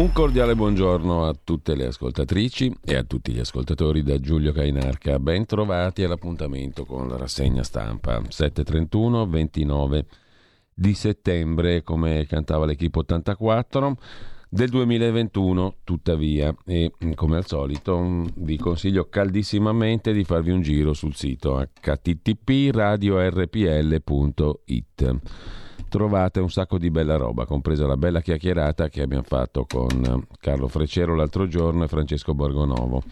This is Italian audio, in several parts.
Un cordiale buongiorno a tutte le ascoltatrici e a tutti gli ascoltatori da Giulio Cainarca. Ben trovati all'appuntamento con la rassegna stampa. 7:31, 29 di settembre, come cantava l'Equipe 84 del 2021, tuttavia. E come al solito vi consiglio caldissimamente di farvi un giro sul sito http://radiorpl.it. Trovate un sacco di bella roba, compresa la bella chiacchierata che abbiamo fatto con Carlo Frecero l'altro giorno e Francesco Borgonovo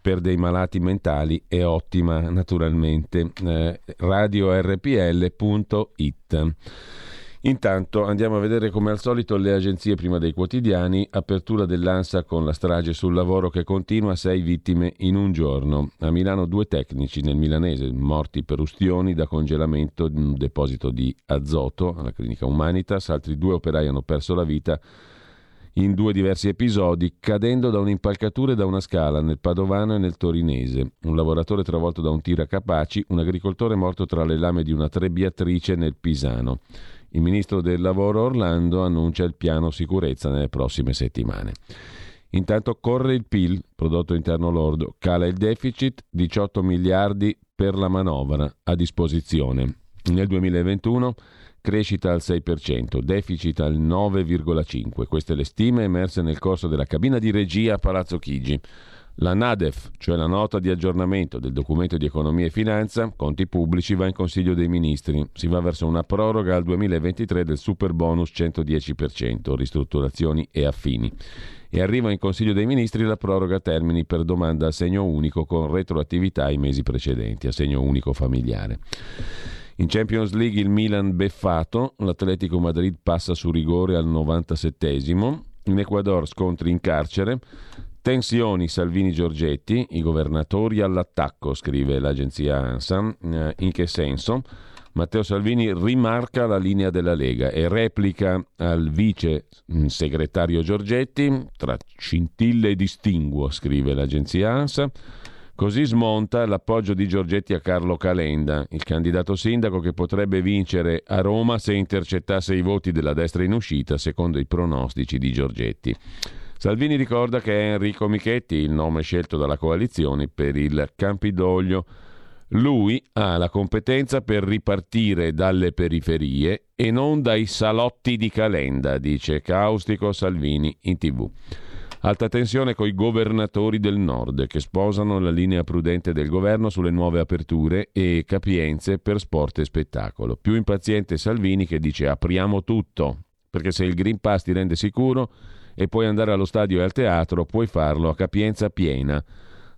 per dei malati mentali. È ottima, naturalmente. RadioRPL.it. Intanto andiamo a vedere, come al solito, le agenzie prima dei quotidiani. Apertura dell'ANSA con la strage sul lavoro che continua, 6 vittime in un giorno. A Milano 2 tecnici nel milanese morti per ustioni da congelamento in un deposito di azoto alla clinica Humanitas. Altri 2 operai hanno perso la vita in 2 diversi episodi, cadendo da un'impalcatura e da una scala nel padovano e nel torinese. Un lavoratore travolto da un tiracapaci, un agricoltore morto tra le lame di una trebbiatrice nel pisano. Il ministro del lavoro Orlando annuncia il piano sicurezza nelle prossime settimane. Intanto corre il PIL, prodotto interno lordo, cala il deficit, 18 miliardi per la manovra a disposizione. Nel 2021 crescita al 6%, deficit al 9,5%. Queste le stime emerse nel corso della cabina di regia a Palazzo Chigi. La NADEF, cioè la nota di aggiornamento del documento di economia e finanza, conti pubblici, va in Consiglio dei Ministri. Si va verso una proroga al 2023 del super bonus 110%, ristrutturazioni e affini. E arriva in Consiglio dei Ministri la proroga termini per domanda assegno unico con retroattività ai mesi precedenti, assegno unico familiare. In Champions League il Milan beffato, l'Atletico Madrid passa su rigore al 97esimo, in Ecuador scontri in carcere. Tensioni Salvini-Giorgetti, i governatori all'attacco, scrive l'agenzia ANSA. In che senso? Matteo Salvini rimarca la linea della Lega e replica al vice segretario Giorgetti, tra scintille e distinguo, scrive l'agenzia ANSA. Così smonta l'appoggio di Giorgetti a Carlo Calenda, il candidato sindaco che potrebbe vincere a Roma se intercettasse i voti della destra in uscita, secondo i pronostici di Giorgetti. Salvini ricorda che è Enrico Michetti il nome scelto dalla coalizione per il Campidoglio. Lui ha la competenza per ripartire dalle periferie e non dai salotti di Calenda, dice caustico Salvini in TV. Alta tensione coi governatori del nord che sposano la linea prudente del governo sulle nuove aperture e capienze per sport e spettacolo. Più impaziente Salvini che dice apriamo tutto, perché se il Green Pass ti rende sicuro e puoi andare allo stadio e al teatro, puoi farlo a capienza piena.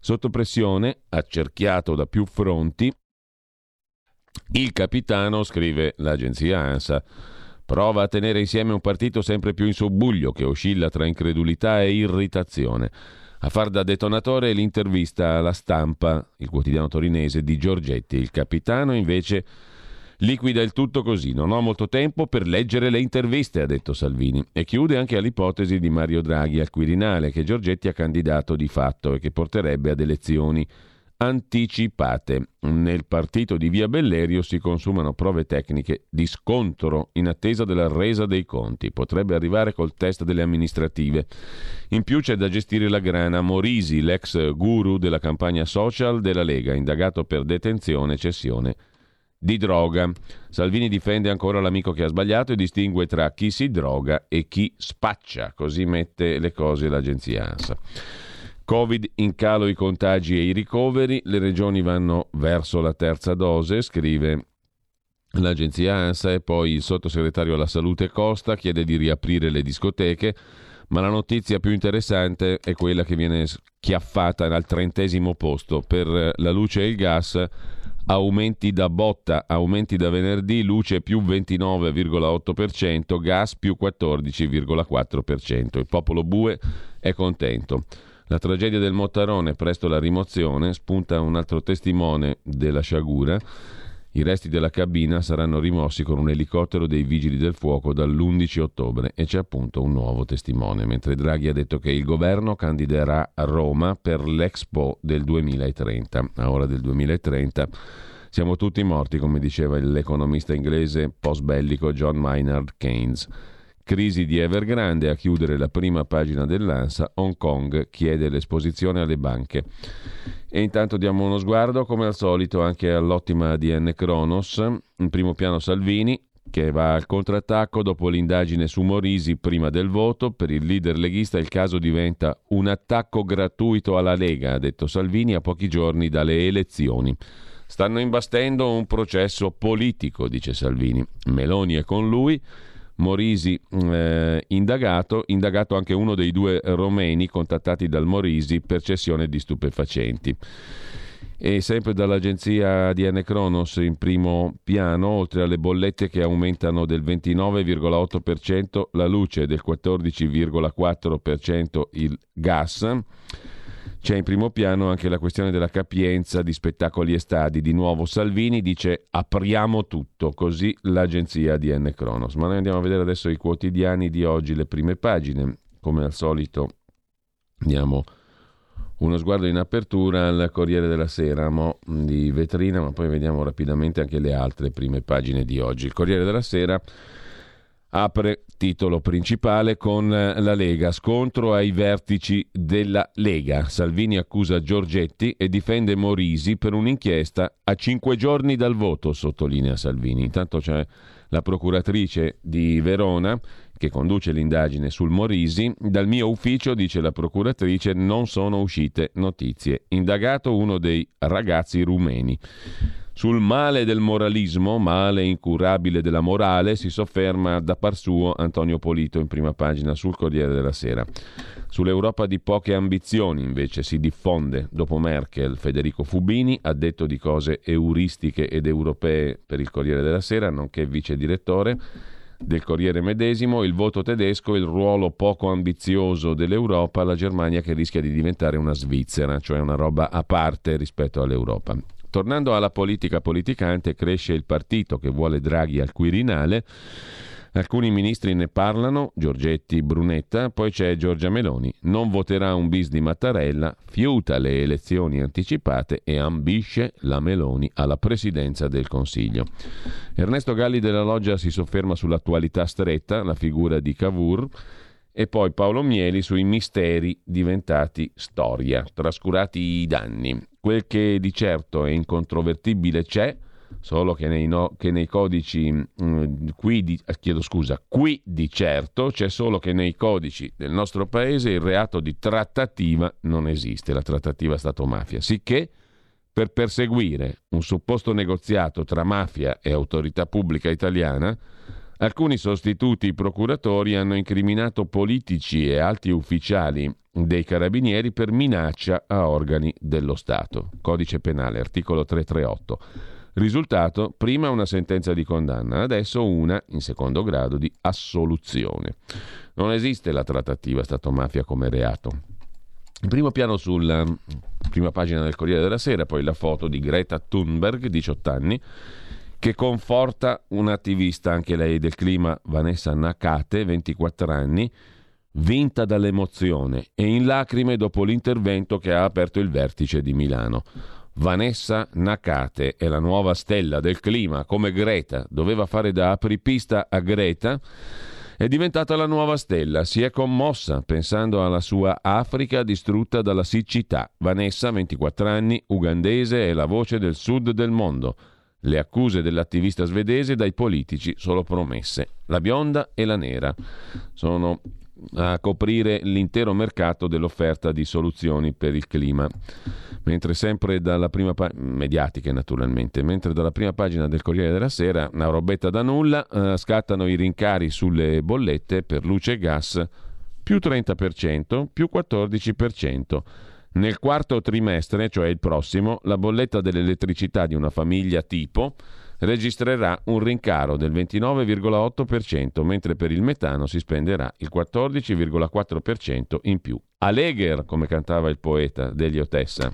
Sotto pressione, accerchiato da più fronti, il capitano, scrive l'agenzia ANSA, prova a tenere insieme un partito sempre più in subbuglio che oscilla tra incredulità e irritazione. A far da detonatore è l'intervista alla Stampa, il quotidiano torinese, di Giorgetti. Il capitano invece liquida il tutto così. Non ho molto tempo per leggere le interviste, ha detto Salvini, e chiude anche all'ipotesi di Mario Draghi al Quirinale, che Giorgetti ha candidato di fatto e che porterebbe ad elezioni anticipate. Nel partito di Via Bellerio si consumano prove tecniche di scontro in attesa della resa dei conti. Potrebbe arrivare col test delle amministrative. In più c'è da gestire la grana. Morisi, l'ex guru della campagna social della Lega, indagato per detenzione e cessione di droga. Salvini difende ancora l'amico che ha sbagliato e distingue tra chi si droga e chi spaccia. Così mette le cose l'agenzia ANSA. Covid in calo i contagi e i ricoveri, le regioni vanno verso la terza dose, scrive l'agenzia ANSA. E poi il sottosegretario alla salute Costa chiede di riaprire le discoteche, ma la notizia più interessante è quella che viene schiaffata al 30° posto per la luce e il gas. Aumenti da botta, aumenti da venerdì, luce più 29,8%, gas più 14,4%. Il popolo bue è contento. La tragedia del Mottarone, presto la rimozione, spunta un altro testimone della sciagura. I resti della cabina saranno rimossi con un elicottero dei vigili del fuoco dall'11 ottobre e c'è appunto un nuovo testimone, mentre Draghi ha detto che il governo candiderà a Roma per l'Expo del 2030. A ora del 2030 siamo tutti morti, come diceva l'economista inglese post-bellico John Maynard Keynes. Crisi di Evergrande, a chiudere la prima pagina dell'Ansa. Hong Kong chiede l'esposizione alle banche. E intanto diamo uno sguardo, come al solito, anche all'ottima ADN Kronos. In primo piano Salvini, che va al contrattacco dopo l'indagine su Morisi prima del voto. Per il leader leghista il caso diventa un attacco gratuito alla Lega, ha detto Salvini a pochi giorni dalle elezioni. Stanno imbastendo un processo politico, dice Salvini. Meloni è con lui. Morisi indagato anche uno dei due romeni contattati dal Morisi per cessione di stupefacenti. E sempre dall'agenzia ADN Kronos in primo piano, oltre alle bollette che aumentano del 29,8%, la luce del 14,4%, il gas. C'è in primo piano anche la questione della capienza di spettacoli e stadi. Di nuovo Salvini dice apriamo tutto, così l'agenzia ADN Kronos. Ma noi andiamo a vedere adesso i quotidiani di oggi, le prime pagine. Come al solito diamo uno sguardo in apertura al Corriere della Sera, mo di vetrina, ma poi vediamo rapidamente anche le altre prime pagine di oggi. Il Corriere della Sera apre titolo principale con la Lega, scontro ai vertici della Lega. Salvini accusa Giorgetti e difende Morisi per un'inchiesta a 5 giorni dal voto, sottolinea Salvini. Intanto c'è la procuratrice di Verona che conduce l'indagine sul Morisi. Dal mio ufficio, dice la procuratrice, non sono uscite notizie. Indagato uno dei ragazzi rumeni. Sul male del moralismo, male incurabile della morale, si sofferma da par suo Antonio Polito in prima pagina sul Corriere della Sera. Sull'Europa di poche ambizioni invece si diffonde, dopo Merkel, Federico Fubini, addetto di cose euristiche ed europee per il Corriere della Sera, nonché vice direttore del Corriere medesimo. Il voto tedesco, il ruolo poco ambizioso dell'Europa, la Germania che rischia di diventare una Svizzera, cioè una roba a parte rispetto all'Europa. Tornando alla politica politicante, cresce il partito che vuole Draghi al Quirinale. Alcuni ministri ne parlano, Giorgetti, Brunetta, poi c'è Giorgia Meloni. Non voterà un bis di Mattarella, fiuta le elezioni anticipate e ambisce la Meloni alla presidenza del Consiglio. Ernesto Galli della Loggia si sofferma sull'attualità stretta, la figura di Cavour, e poi Paolo Mieli sui misteri diventati storia, trascurati i danni. Quel che di certo e incontrovertibile c'è, solo che nei codici del nostro paese il reato di trattativa non esiste, la trattativa Stato-mafia, sicché per perseguire un supposto negoziato tra mafia e autorità pubblica italiana, alcuni sostituti procuratori hanno incriminato politici e alti ufficiali dei carabinieri per minaccia a organi dello Stato. Codice penale, articolo 338. Risultato, prima una sentenza di condanna, adesso una, in secondo grado, di assoluzione. Non esiste la trattativa Stato-mafia come reato. In primo piano sulla prima pagina del Corriere della Sera, poi la foto di Greta Thunberg, 18 anni, che conforta un'attivista, anche lei del clima, Vanessa Nakate, 24 anni, vinta dall'emozione e in lacrime dopo l'intervento che ha aperto il vertice di Milano. Vanessa Nakate è la nuova stella del clima, come Greta, doveva fare da apripista a Greta, è diventata la nuova stella, si è commossa pensando alla sua Africa distrutta dalla siccità. Vanessa, 24 anni, ugandese, è la voce del sud del mondo. Le accuse dell'attivista svedese dai politici sono promesse. La bionda e la nera sono a coprire l'intero mercato dell'offerta di soluzioni per il clima. Mentre dalla prima pagina del Corriere della Sera, una robetta da nulla, scattano i rincari sulle bollette per luce e gas, più 30%, più 14%. Nel quarto trimestre, cioè il prossimo, la bolletta dell'elettricità di una famiglia tipo registrerà un rincaro del 29,8%, mentre per il metano si spenderà il 14,4% in più. Allegher, come cantava il poeta degli Otessa,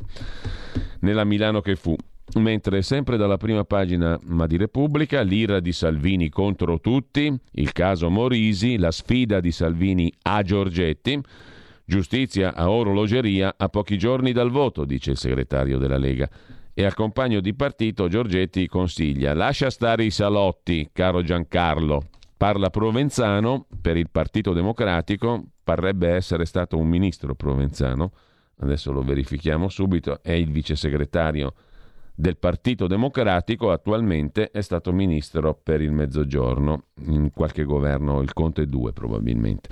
nella Milano che fu. Mentre sempre dalla prima pagina, ma di Repubblica, l'ira di Salvini contro tutti, il caso Morisi, la sfida di Salvini a Giorgetti. Giustizia a orologeria a pochi giorni dal voto, dice il segretario della Lega. E al compagno di partito Giorgetti consiglia: lascia stare i salotti, caro Giancarlo, Parla Provenzano, per il Partito Democratico, parrebbe essere stato un ministro Provenzano, adesso lo verifichiamo subito, è il vice segretario del Partito Democratico, attualmente è stato ministro per il Mezzogiorno, in qualche governo, il Conte 2 probabilmente.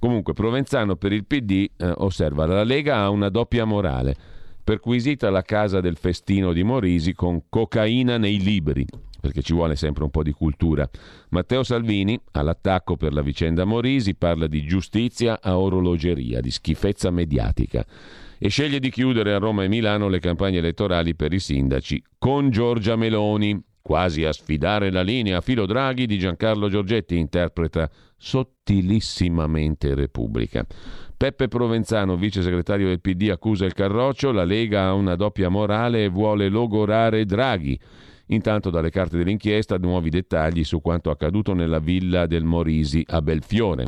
Comunque Provenzano per il PD osserva, la Lega ha una doppia morale, perquisita la casa del festino di Morisi con cocaina nei libri, perché ci vuole sempre un po' di cultura. Matteo Salvini, all'attacco per la vicenda Morisi, parla di giustizia a orologeria, di schifezza mediatica, e sceglie di chiudere a Roma e Milano le campagne elettorali per i sindaci con Giorgia Meloni, quasi a sfidare la linea a filo Draghi di Giancarlo Giorgetti, interpreta sottilissimamente Repubblica. Peppe Provenzano, vice segretario del PD, accusa il Carroccio, la Lega ha una doppia morale e vuole logorare Draghi. Intanto dalle carte dell'inchiesta nuovi dettagli su quanto accaduto nella villa del Morisi a Belfiore.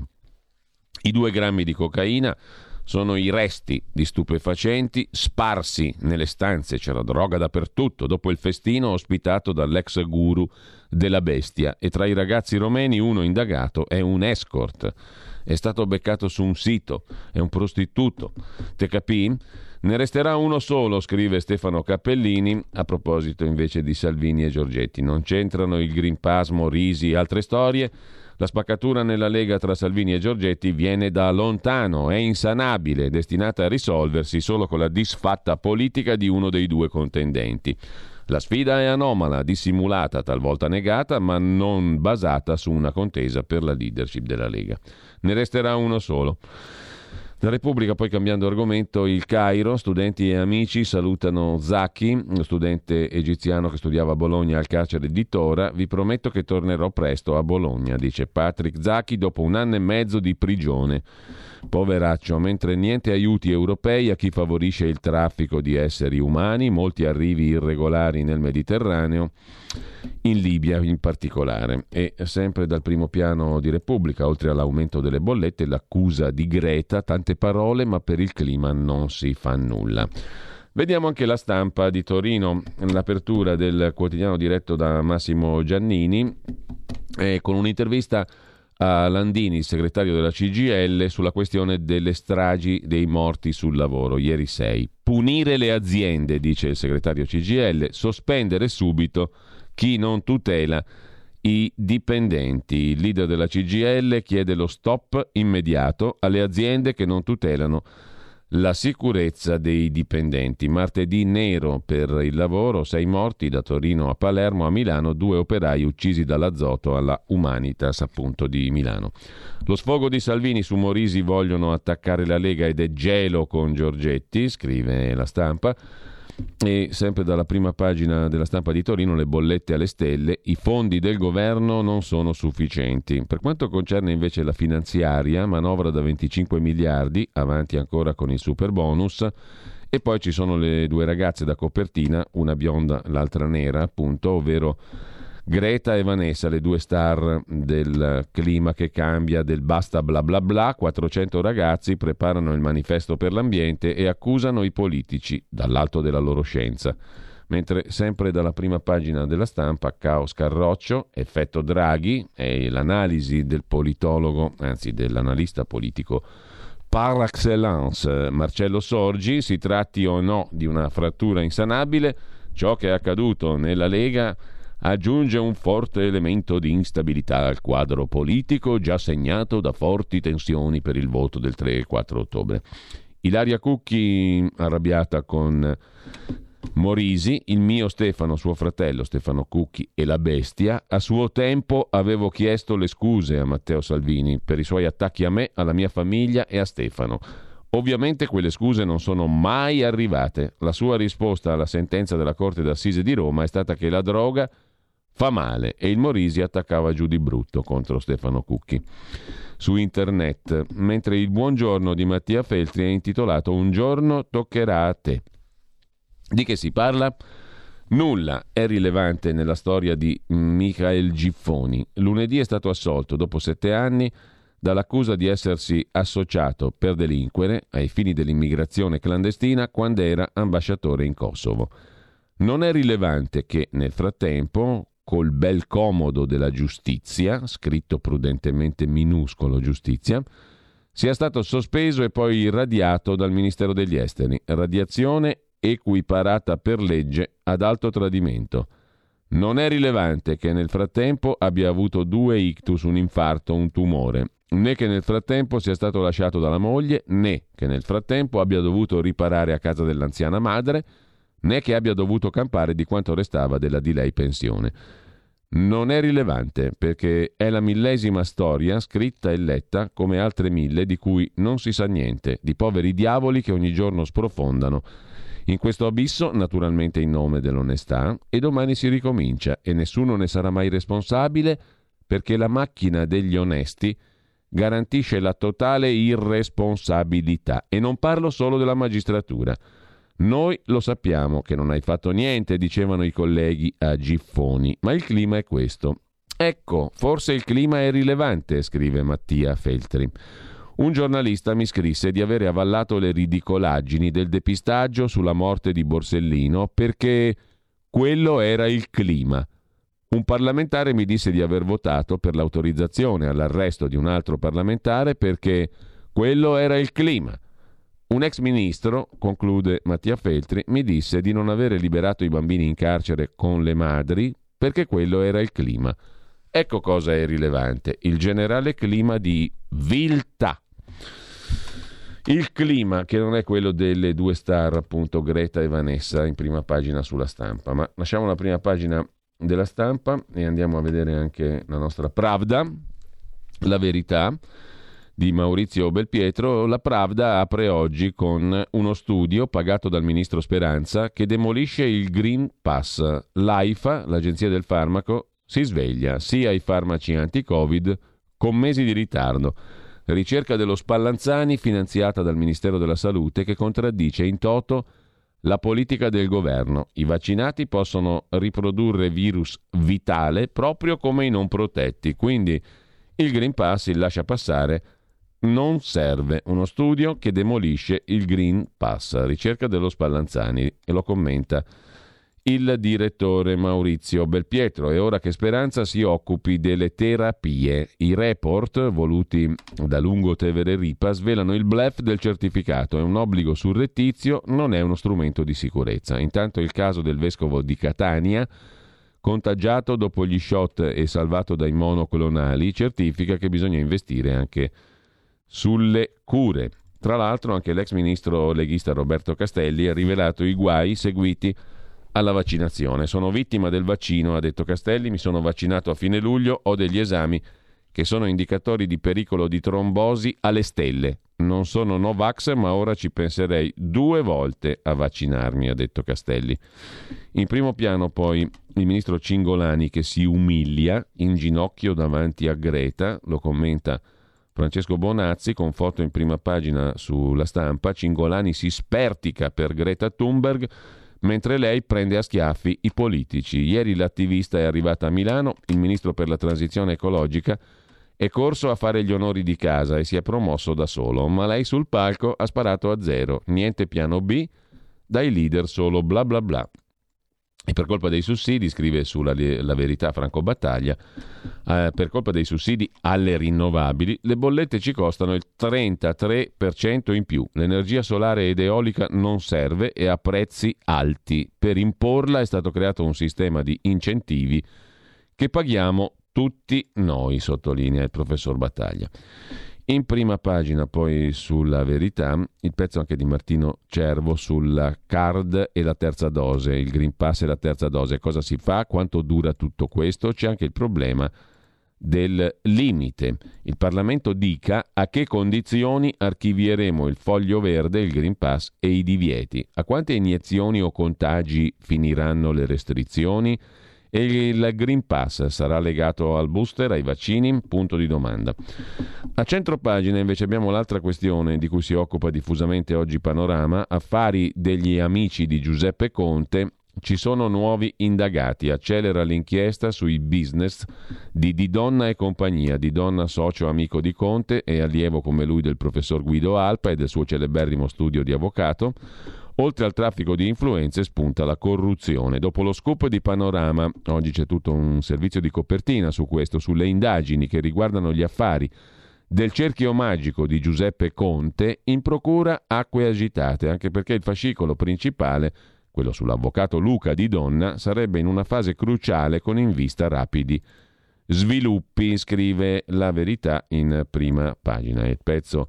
I 2 grammi di cocaina sono i resti di stupefacenti sparsi nelle stanze, c'era droga dappertutto, dopo il festino ospitato dall'ex guru della bestia, e tra i ragazzi romeni uno indagato è un escort, è stato beccato su un sito, è un prostituto, te capì? Ne resterà uno solo, scrive Stefano Cappellini, a proposito invece di Salvini e Giorgetti. Non c'entrano il Green Pass, Morisi e altre storie. La spaccatura nella Lega tra Salvini e Giorgetti viene da lontano, è insanabile, destinata a risolversi solo con la disfatta politica di uno dei 2 contendenti. La sfida è anomala, dissimulata, talvolta negata, ma non basata su una contesa per la leadership della Lega. Ne resterà uno solo. La Repubblica, poi cambiando argomento, il Cairo, studenti e amici salutano Zaki, uno studente egiziano che studiava a Bologna al carcere di Tora. Vi prometto che tornerò presto a Bologna, dice Patrick Zaki, dopo 1 anno e mezzo di prigione. Poveraccio, mentre niente aiuti europei a chi favorisce il traffico di esseri umani, molti arrivi irregolari nel Mediterraneo, in Libia in particolare. E sempre dal primo piano di Repubblica, oltre all'aumento delle bollette, l'accusa di Greta, tante parole ma per il clima non si fa nulla. Vediamo anche La Stampa di Torino, l'apertura del quotidiano diretto da Massimo Giannini, con un'intervista a Landini, il segretario della CGIL, sulla questione delle stragi dei morti sul lavoro, ieri 6. Punire le aziende, dice il segretario CGIL, sospendere subito chi non tutela i dipendenti. Il leader della CGIL chiede lo stop immediato alle aziende che non tutelano la sicurezza dei dipendenti. Martedì nero per il lavoro, 6 morti da Torino a Palermo, a Milano 2 operai uccisi dall'azoto alla Humanitas, appunto, di Milano. Lo sfogo di Salvini su Morisi, vogliono attaccare la Lega ed è gelo con Giorgetti, scrive La Stampa. E sempre dalla prima pagina della Stampa di Torino, le bollette alle stelle, i fondi del governo non sono sufficienti. Per quanto concerne invece la finanziaria, manovra da 25 miliardi, avanti ancora con il super bonus, e poi ci sono le 2 ragazze da copertina, una bionda, l'altra nera, appunto, ovvero Greta e Vanessa, le 2 star del clima che cambia, del basta bla bla bla. 400 ragazzi preparano il manifesto per l'ambiente e accusano i politici dall'alto della loro scienza. Mentre sempre dalla prima pagina della Stampa, caos Carroccio, effetto Draghi, è l'analisi del politologo, anzi dell'analista politico par excellence Marcello Sorgi. Si tratti o no di una frattura insanabile, ciò che è accaduto nella Lega aggiunge un forte elemento di instabilità al quadro politico, già segnato da forti tensioni per il voto del 3 e 4 ottobre. Ilaria Cucchi, arrabbiata con Morisi, il mio Stefano, suo fratello Stefano Cucchi e la bestia, a suo tempo avevo chiesto le scuse a Matteo Salvini per i suoi attacchi a me, alla mia famiglia e a Stefano. Ovviamente quelle scuse non sono mai arrivate. La sua risposta alla sentenza della Corte d'Assise di Roma è stata che la droga fa male, e il Morisi attaccava giù di brutto contro Stefano Cucchi su internet, mentre il buongiorno di Mattia Feltri è intitolato Un giorno toccherà a te. Di che si parla? Nulla è rilevante nella storia di Michael Giffoni. Lunedì è stato assolto dopo 7 anni dall'accusa di essersi associato per delinquere ai fini dell'immigrazione clandestina quando era ambasciatore in Kosovo. Non è rilevante che nel frattempo col bel comodo della giustizia, scritto prudentemente minuscolo giustizia, sia stato sospeso e poi radiato dal Ministero degli Esteri. Radiazione equiparata per legge ad alto tradimento. Non è rilevante che nel frattempo abbia avuto 2 ictus, un infarto, un tumore, né che nel frattempo sia stato lasciato dalla moglie, né che nel frattempo abbia dovuto riparare a casa dell'anziana madre, né che abbia dovuto campare di quanto restava della di lei pensione. Non è rilevante perché è la 1000ª storia scritta e letta come altre 1000 di cui non si sa niente, di poveri diavoli che ogni giorno sprofondano in questo abisso, naturalmente in nome dell'onestà, e domani si ricomincia e nessuno ne sarà mai responsabile perché la macchina degli onesti garantisce la totale irresponsabilità. E non parlo solo della magistratura. Noi lo sappiamo che non hai fatto niente, dicevano i colleghi a Giffoni, ma il clima è questo. Ecco, forse il clima è rilevante, scrive Mattia Feltri. Un giornalista mi scrisse di avere avallato le ridicolaggini del depistaggio sulla morte di Borsellino perché quello era il clima. Un parlamentare mi disse di aver votato per l'autorizzazione all'arresto di un altro parlamentare perché quello era il clima. Un ex ministro, conclude Mattia Feltri, mi disse di non avere liberato i bambini in carcere con le madri perché quello era il clima. Ecco cosa è rilevante, il generale clima di viltà. Il clima che non è quello delle 2 star, appunto Greta e Vanessa, in prima pagina sulla Stampa. Ma lasciamo la prima pagina della Stampa e andiamo a vedere anche la nostra Pravda, La Verità di Maurizio Belpietro. La Pravda apre oggi con uno studio pagato dal ministro Speranza che demolisce il Green Pass. L'AIFA, l'Agenzia del Farmaco, si sveglia sia ai farmaci anti-Covid con mesi di ritardo. Ricerca dello Spallanzani finanziata dal Ministero della Salute che contraddice in toto la politica del governo. I vaccinati possono riprodurre virus vitale proprio come i non protetti, quindi il Green Pass, il lascia passare, non serve. Uno studio che demolisce il Green Pass, ricerca dello Spallanzani, e lo commenta il direttore Maurizio Belpietro. È ora che Speranza si occupi delle terapie. I report voluti da Lungotevere Ripa svelano il bluff del certificato. È un obbligo surrettizio, non è uno strumento di sicurezza. Intanto il caso del vescovo di Catania, contagiato dopo gli shot e salvato dai monoclonali, certifica che bisogna investire anche sulle cure. Tra l'altro anche l'ex ministro leghista Roberto Castelli ha rivelato i guai seguiti alla vaccinazione. Sono vittima del vaccino, ha detto Castelli, mi sono vaccinato a fine luglio, ho degli esami che sono indicatori di pericolo di trombosi alle stelle. Non sono Novax, ma ora ci penserei 2 volte a vaccinarmi, ha detto Castelli. In primo piano poi il ministro Cingolani che si umilia in ginocchio davanti a Greta, lo commenta Francesco Bonazzi con foto in prima pagina sulla Stampa. Cingolani si spertica per Greta Thunberg mentre lei prende a schiaffi i politici. Ieri l'attivista è arrivata a Milano, il ministro per la transizione ecologica è corso a fare gli onori di casa e si è promosso da solo, ma lei sul palco ha sparato a zero. Niente piano B, dai leader solo bla bla bla. E per colpa dei sussidi, scrive sulla La Verità Franco Battaglia, per colpa dei sussidi alle rinnovabili, le bollette ci costano il 33% in più. L'energia solare ed eolica non serve e a prezzi alti. Per imporla è stato creato un sistema di incentivi che paghiamo tutti noi, sottolinea il professor Battaglia. In prima pagina poi sulla Verità il pezzo anche di Martino Cervo sulla card e la terza dose, il Green Pass e la terza dose. Cosa si fa? Quanto dura tutto questo? C'è anche il problema del limite. Il Parlamento dica a che condizioni archivieremo il foglio verde, il Green Pass e i divieti. A quante iniezioni o contagi finiranno le restrizioni? E il Green Pass sarà legato al booster, ai vaccini? Punto di domanda. A centro pagina invece abbiamo l'altra questione di cui si occupa diffusamente oggi Panorama, affari degli amici di Giuseppe Conte, ci sono nuovi indagati, accelera l'inchiesta sui business di Didonna e compagnia. Didonna, socio amico di Conte e allievo come lui del professor Guido Alpa e del suo celeberrimo studio di avvocato, Oltre al traffico di influenze spunta la corruzione. Dopo lo scoop di Panorama, oggi c'è tutto un servizio di copertina su questo, sulle indagini che riguardano gli affari del cerchio magico di Giuseppe Conte, in procura acque agitate, anche perché il fascicolo principale, quello sull'avvocato Luca Di Donna, sarebbe in una fase cruciale con in vista rapidi sviluppi, scrive La Verità in prima pagina. Il pezzo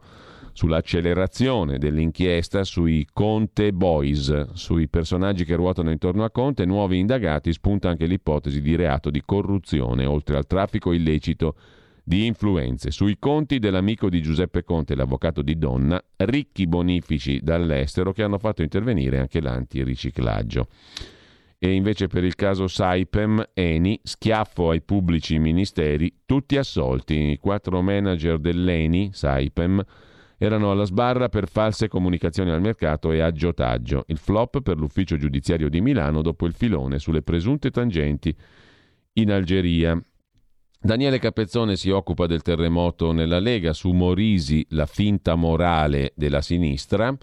sull'accelerazione dell'inchiesta sui Conte Boys, sui personaggi che ruotano intorno a Conte, nuovi indagati, spunta anche l'ipotesi di reato di corruzione, oltre al traffico illecito di influenze. Sui conti dell'amico di Giuseppe Conte, l'avvocato Di Donna, ricchi bonifici dall'estero che hanno fatto intervenire anche l'antiriciclaggio. E invece per il caso Saipem, Eni, schiaffo ai pubblici ministeri, tutti assolti. I 4 manager dell'Eni, Saipem, erano alla sbarra per false comunicazioni al mercato e aggiotaggio. Il flop per l'ufficio giudiziario di Milano dopo il filone sulle presunte tangenti in Algeria. Daniele Capezzone si occupa del terremoto nella Lega, su Morisi la finta morale della sinistra,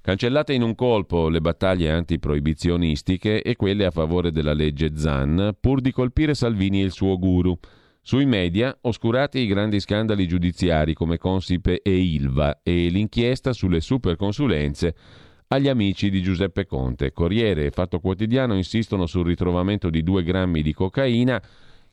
cancellate in un colpo le battaglie antiproibizionistiche e quelle a favore della legge Zan, pur di colpire Salvini e il suo guru. Sui media oscurati i grandi scandali giudiziari come Consip e Ilva e l'inchiesta sulle superconsulenze agli amici di Giuseppe Conte. Corriere e Fatto Quotidiano insistono sul ritrovamento di 2 grammi di cocaina,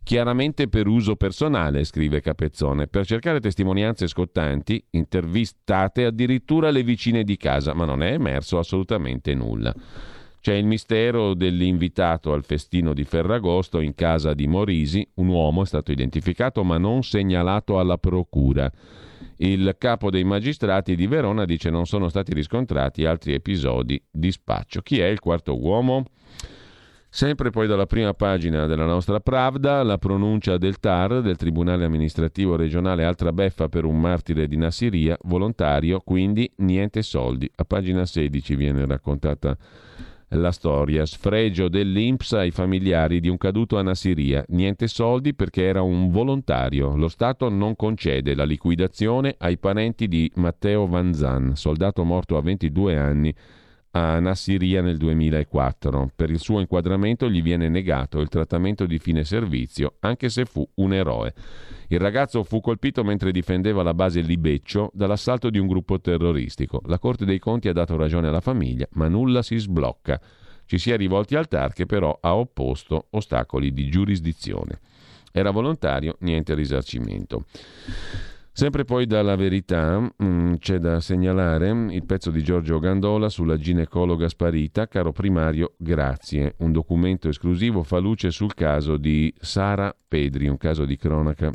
chiaramente per uso personale, scrive Capezzone, per cercare testimonianze scottanti, intervistate addirittura le vicine di casa, ma non è emerso assolutamente nulla. C'è il mistero dell'invitato al festino di Ferragosto in casa di Morisi, un uomo è stato identificato ma non segnalato alla procura. Il capo dei magistrati di Verona dice non sono stati riscontrati altri episodi di spaccio. Chi è il quarto uomo? Sempre poi dalla prima pagina della nostra Pravda, la pronuncia del TAR, del Tribunale Amministrativo Regionale, altra beffa per un martire di Nassiria, volontario, quindi niente soldi. A pagina 16 viene raccontata la storia, sfregio dell'INPS ai familiari di un caduto a Nassiria, niente soldi perché era un volontario. Lo Stato non concede la liquidazione ai parenti di Matteo Vanzan, soldato morto a 22 anni a Nassiria nel 2004. Per il suo inquadramento gli viene negato il trattamento di fine servizio, anche se fu un eroe. Il ragazzo fu colpito mentre difendeva la base Libeccio dall'assalto di un gruppo terroristico. La Corte dei Conti ha dato ragione alla famiglia, ma nulla si sblocca. Ci si è rivolti al TAR, che però ha opposto ostacoli di giurisdizione. Era volontario, niente risarcimento. Sempre poi dalla Verità c'è da segnalare il pezzo di Giorgio Gandola sulla ginecologa sparita, caro primario grazie, un documento esclusivo fa luce sul caso di Sara Pedri, un caso di cronaca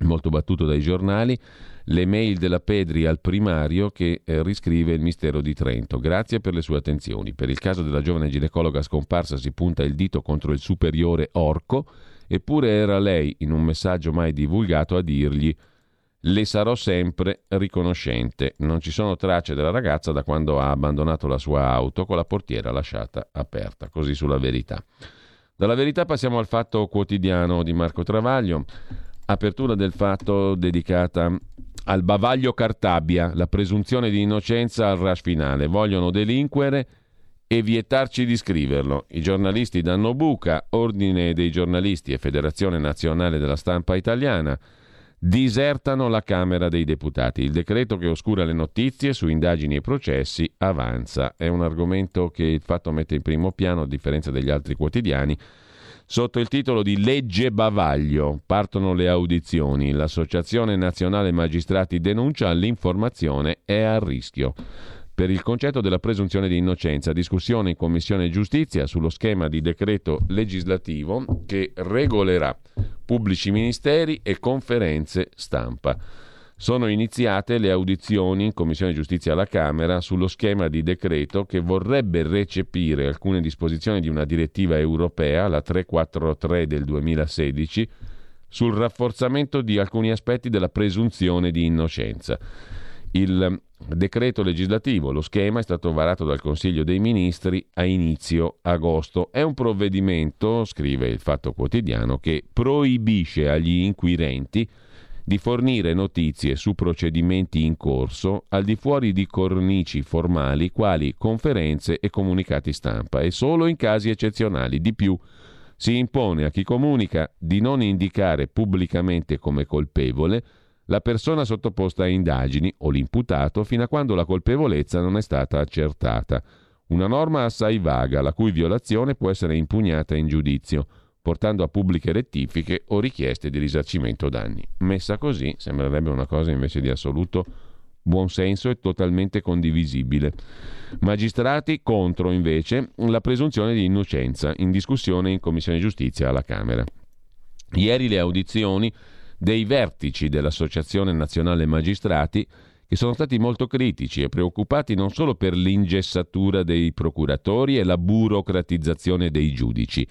molto battuto dai giornali, le mail della Pedri al primario che riscrive il mistero di Trento, grazie per le sue attenzioni. Per il caso della giovane ginecologa scomparsa si punta il dito contro il superiore Orco, eppure era lei in un messaggio mai divulgato a dirgli «Le sarò sempre riconoscente». Non ci sono tracce della ragazza da quando ha abbandonato la sua auto con la portiera lasciata aperta. Così sulla Verità. Dalla Verità passiamo al Fatto Quotidiano di Marco Travaglio. Apertura del Fatto dedicata al bavaglio Cartabia, la presunzione di innocenza al rush finale. Vogliono delinquere e vietarci di scriverlo. I giornalisti danno buca, Ordine dei giornalisti e Federazione Nazionale della Stampa Italiana disertano la Camera dei Deputati. Il decreto che oscura le notizie su indagini e processi avanza. È un argomento che il Fatto mette in primo piano, a differenza degli altri quotidiani, sotto il titolo di Legge Bavaglio. Partono le audizioni. L'Associazione Nazionale Magistrati denuncia, l'informazione è a rischio. Per il concetto della presunzione di innocenza, discussione in Commissione Giustizia sullo schema di decreto legislativo che regolerà pubblici ministeri e conferenze stampa. Sono iniziate le audizioni in Commissione Giustizia alla Camera sullo schema di decreto che vorrebbe recepire alcune disposizioni di una direttiva europea, la 343 del 2016, sul rafforzamento di alcuni aspetti della presunzione di innocenza. Il decreto legislativo, lo schema, è stato varato dal Consiglio dei Ministri a inizio agosto. È un provvedimento, scrive il Fatto Quotidiano, che proibisce agli inquirenti di fornire notizie su procedimenti in corso al di fuori di cornici formali quali conferenze e comunicati stampa, e solo in casi eccezionali. Di più, si impone a chi comunica di non indicare pubblicamente come colpevole la persona sottoposta a indagini o l'imputato fino a quando la colpevolezza non è stata accertata. Una norma assai vaga, la cui violazione può essere impugnata in giudizio, portando a pubbliche rettifiche o richieste di risarcimento danni. Messa così, sembrerebbe una cosa invece di assoluto buonsenso e totalmente condivisibile. Magistrati contro, invece, la presunzione di innocenza, in discussione in Commissione Giustizia alla Camera. Ieri le audizioni dei vertici dell'Associazione Nazionale Magistrati, che sono stati molto critici e preoccupati non solo per l'ingessatura dei procuratori e la burocratizzazione dei giudici,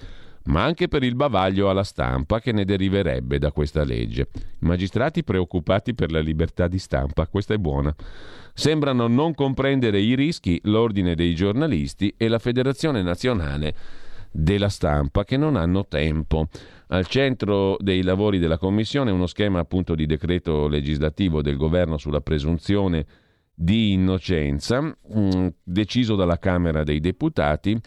ma anche per il bavaglio alla stampa che ne deriverebbe da questa legge. Magistrati preoccupati per la libertà di stampa, questa è buona, sembrano non comprendere i rischi, l'ordine dei giornalisti e la Federazione Nazionale della Stampa, che non hanno tempo. Al centro dei lavori della Commissione uno schema appunto di decreto legislativo del governo sulla presunzione di innocenza, deciso dalla Camera dei Deputati.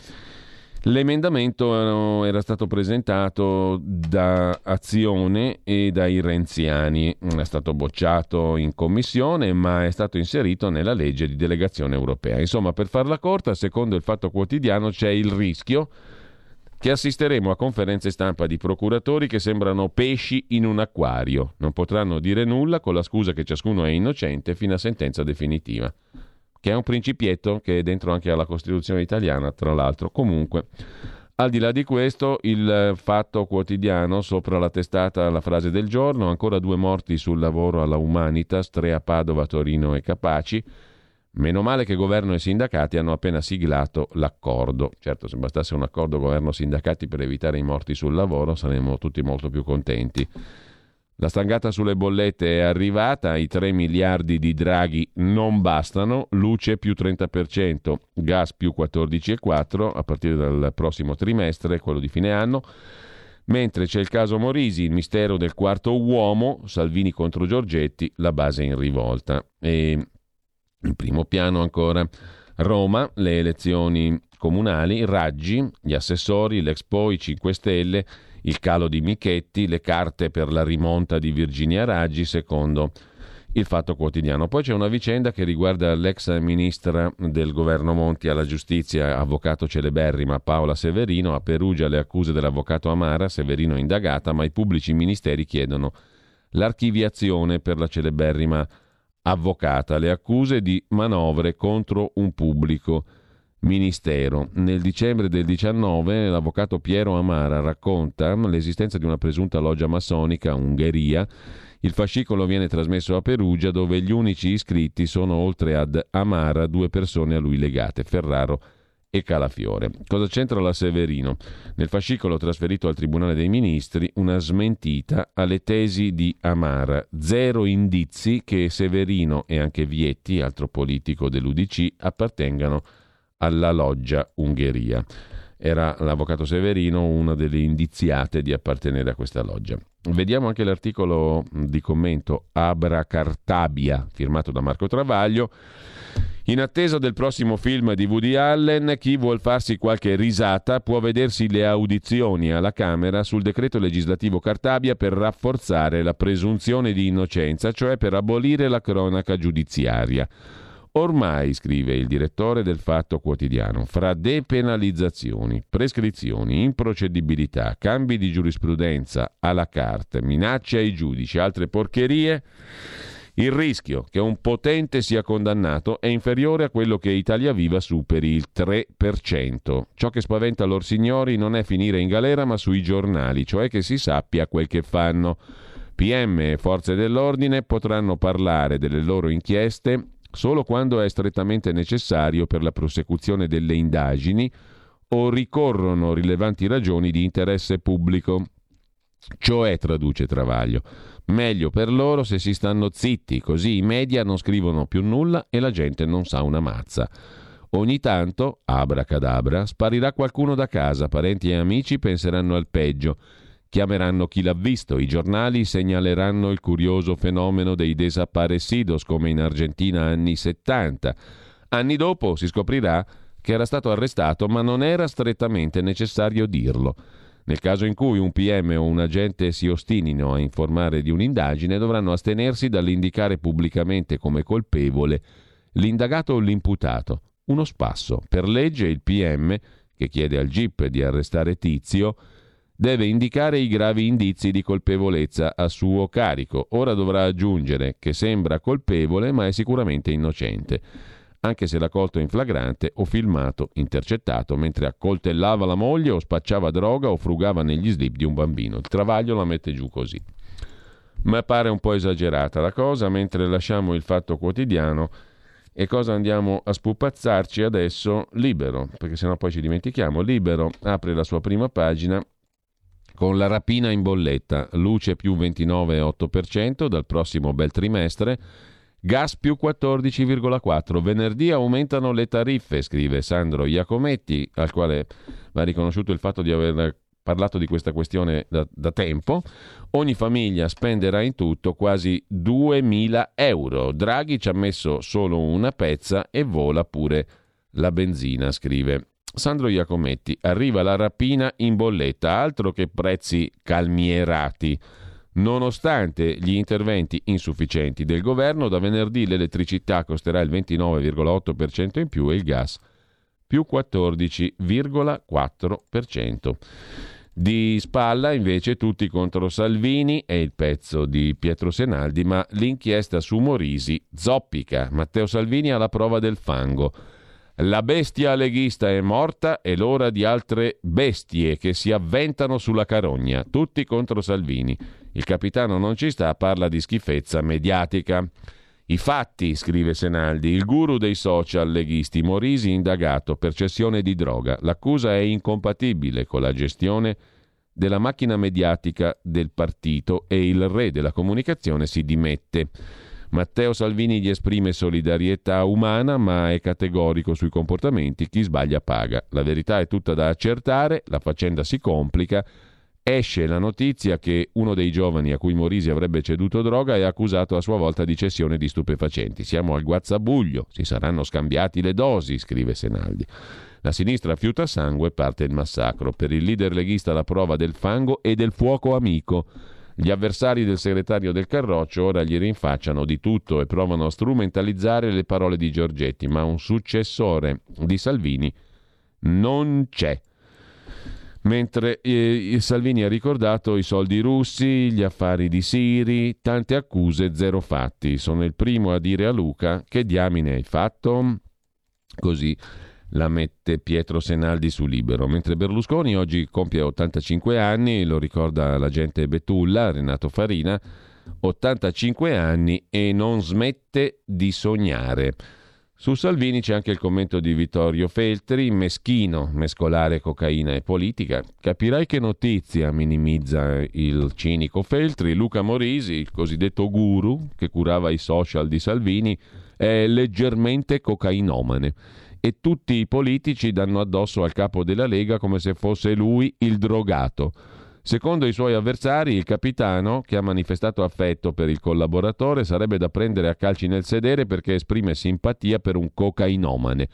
L'emendamento era stato presentato da Azione e dai renziani, è stato bocciato in commissione ma è stato inserito nella legge di delegazione europea. Insomma, per farla corta, secondo il Fatto Quotidiano c'è il rischio che assisteremo a conferenze stampa di procuratori che sembrano pesci in un acquario, non potranno dire nulla con la scusa che ciascuno è innocente fino a sentenza definitiva, che è un principietto che è dentro anche alla Costituzione italiana, tra l'altro. Comunque, al di là di questo, il Fatto Quotidiano, sopra la testata la frase del giorno: ancora 2 morti sul lavoro alla Humanitas, 3 a Padova, Torino e Capaci. Meno male che governo e sindacati hanno appena siglato l'accordo. Certo, se bastasse un accordo governo-sindacati per evitare i morti sul lavoro, saremmo tutti molto più contenti. La stangata sulle bollette è arrivata, i 3 miliardi di Draghi non bastano, luce più 30%, gas più 14,4% a partire dal prossimo trimestre, quello di fine anno, mentre c'è il caso Morisi, il mistero del quarto uomo, Salvini contro Giorgetti, la base in rivolta. E in primo piano ancora Roma, le elezioni comunali, Raggi, gli assessori, l'Expo, i 5 Stelle, il calo di Michetti, le carte per la rimonta di Virginia Raggi, secondo il Fatto Quotidiano. Poi c'è una vicenda che riguarda l'ex ministra del governo Monti alla giustizia, avvocato celeberrima Paola Severino. A Perugia le accuse dell'avvocato Amara, Severino indagata, ma i pubblici ministeri chiedono l'archiviazione per la celeberrima avvocata, le accuse di manovre contro un pubblico ministero. Nel dicembre del 19 l'avvocato Piero Amara racconta l'esistenza di una presunta loggia massonica a Ungheria. Il fascicolo viene trasmesso a Perugia, dove gli unici iscritti sono, oltre ad Amara, 2 persone a lui legate, Ferraro e Calafiore. Cosa c'entra la Severino? Nel fascicolo trasferito al Tribunale dei Ministri, una smentita alle tesi di Amara. 0 indizi che Severino e anche Vietti, altro politico dell'UDC, appartengano alla loggia Ungheria. Era l'avvocato Severino una delle indiziate di appartenere a questa loggia. Vediamo anche l'articolo di commento Abracartabia, firmato da Marco Travaglio. In attesa del prossimo film di Woody Allen, chi vuol farsi qualche risata può vedersi le audizioni alla Camera sul decreto legislativo Cartabia per rafforzare la presunzione di innocenza, cioè per abolire la cronaca giudiziaria. Ormai, scrive il direttore del Fatto Quotidiano, fra depenalizzazioni, prescrizioni, improcedibilità, cambi di giurisprudenza alla carte, minacce ai giudici, altre porcherie, il rischio che un potente sia condannato è inferiore a quello che Italia Viva superi il 3%. Ciò che spaventa lor signori non è finire in galera, ma sui giornali, cioè che si sappia quel che fanno. PM e forze dell'ordine potranno parlare delle loro inchieste solo quando è strettamente necessario per la prosecuzione delle indagini o ricorrono rilevanti ragioni di interesse pubblico. Cioè, traduce Travaglio, meglio per loro se si stanno zitti, così i media non scrivono più nulla e la gente non sa una mazza. Ogni tanto, abracadabra, sparirà qualcuno da casa, parenti e amici penseranno al peggio. Chiameranno chi l'ha visto, i giornali segnaleranno il curioso fenomeno dei desaparecidos come in Argentina anni 70. Anni dopo si scoprirà che era stato arrestato, ma non era strettamente necessario dirlo. Nel caso in cui un PM o un agente si ostinino a informare di un'indagine, dovranno astenersi dall'indicare pubblicamente come colpevole l'indagato o l'imputato. Uno spasso. Per legge il PM, che chiede al GIP di arrestare Tizio, deve indicare i gravi indizi di colpevolezza a suo carico. Ora dovrà aggiungere che sembra colpevole ma è sicuramente innocente, anche se l'ha colto in flagrante o filmato, intercettato, mentre accoltellava la moglie o spacciava droga o frugava negli slip di un bambino. Il Travaglio la mette giù così. Ma pare un po' esagerata la cosa, mentre lasciamo il Fatto Quotidiano. E cosa andiamo a spupazzarci adesso? Libero, perché sennò poi ci dimentichiamo. Libero apre la sua prima pagina con la rapina in bolletta, luce più 29,8% dal prossimo bel trimestre, gas più 14,4%, venerdì aumentano le tariffe, scrive Sandro Iacometti, al quale va riconosciuto il fatto di aver parlato di questa questione da tempo. Ogni famiglia spenderà in tutto quasi 2.000 euro, Draghi ci ha messo solo una pezza e vola pure la benzina, scrive Sandro Iacometti. Arriva la rapina in bolletta, altro che prezzi calmierati. Nonostante gli interventi insufficienti del governo, da venerdì l'elettricità costerà il 29,8% in più e il gas più 14,4%. Di spalla invece tutti contro Salvini è il pezzo di Pietro Senaldi, ma l'inchiesta su Morisi zoppica. Matteo Salvini alla prova del fango. La bestia leghista è morta, è l'ora di altre bestie che si avventano sulla carogna, tutti contro Salvini. Il capitano non ci sta, parla di schifezza mediatica. I fatti, scrive Senaldi, il guru dei social leghisti Morisi indagato per cessione di droga. L'accusa è incompatibile con la gestione della macchina mediatica del partito e il re della comunicazione si dimette. Matteo Salvini gli esprime solidarietà umana, ma è categorico sui comportamenti, chi sbaglia paga. La verità è tutta da accertare, la faccenda si complica, esce la notizia che uno dei giovani a cui Morisi avrebbe ceduto droga è accusato a sua volta di cessione di stupefacenti. Siamo al guazzabuglio, si saranno scambiati le dosi, scrive Senaldi. La sinistra fiuta sangue, parte il massacro. Per il leader leghista la prova del fango e del fuoco amico. Gli avversari del segretario del Carroccio ora gli rinfacciano di tutto e provano a strumentalizzare le parole di Giorgetti, ma un successore di Salvini non c'è. Mentre Salvini ha ricordato i soldi russi, gli affari di Siri, tante accuse, zero fatti. Sono il primo a dire a Luca che diamine hai fatto? Così la mette Pietro Senaldi su Libero. Mentre Berlusconi oggi compie 85 anni, lo ricorda l'agente Betulla, Renato Farina, 85 anni e non smette di sognare. Su Salvini c'è anche il commento di Vittorio Feltri, meschino, mescolare cocaina e politica. Capirai che notizia, minimizza il cinico Feltri. Luca Morisi, il cosiddetto guru che curava i social di Salvini, è leggermente cocainomane. E tutti i politici danno addosso al capo della Lega come se fosse lui il drogato. Secondo i suoi avversari, il capitano, che ha manifestato affetto per il collaboratore, sarebbe da prendere a calci nel sedere perché esprime simpatia per un cocainomane.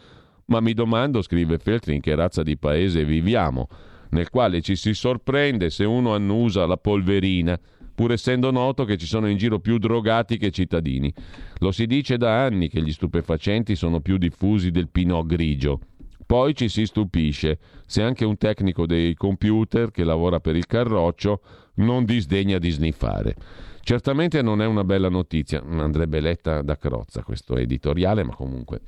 Ma mi domando, scrive Feltri, in che razza di paese viviamo, nel quale ci si sorprende se uno annusa la polverina, pur essendo noto che ci sono in giro più drogati che cittadini. Lo si dice da anni che gli stupefacenti sono più diffusi del pinot grigio. Poi ci si stupisce se anche un tecnico dei computer che lavora per il Carroccio non disdegna di sniffare. Certamente non è una bella notizia, andrebbe letta da Crozza questo editoriale, ma comunque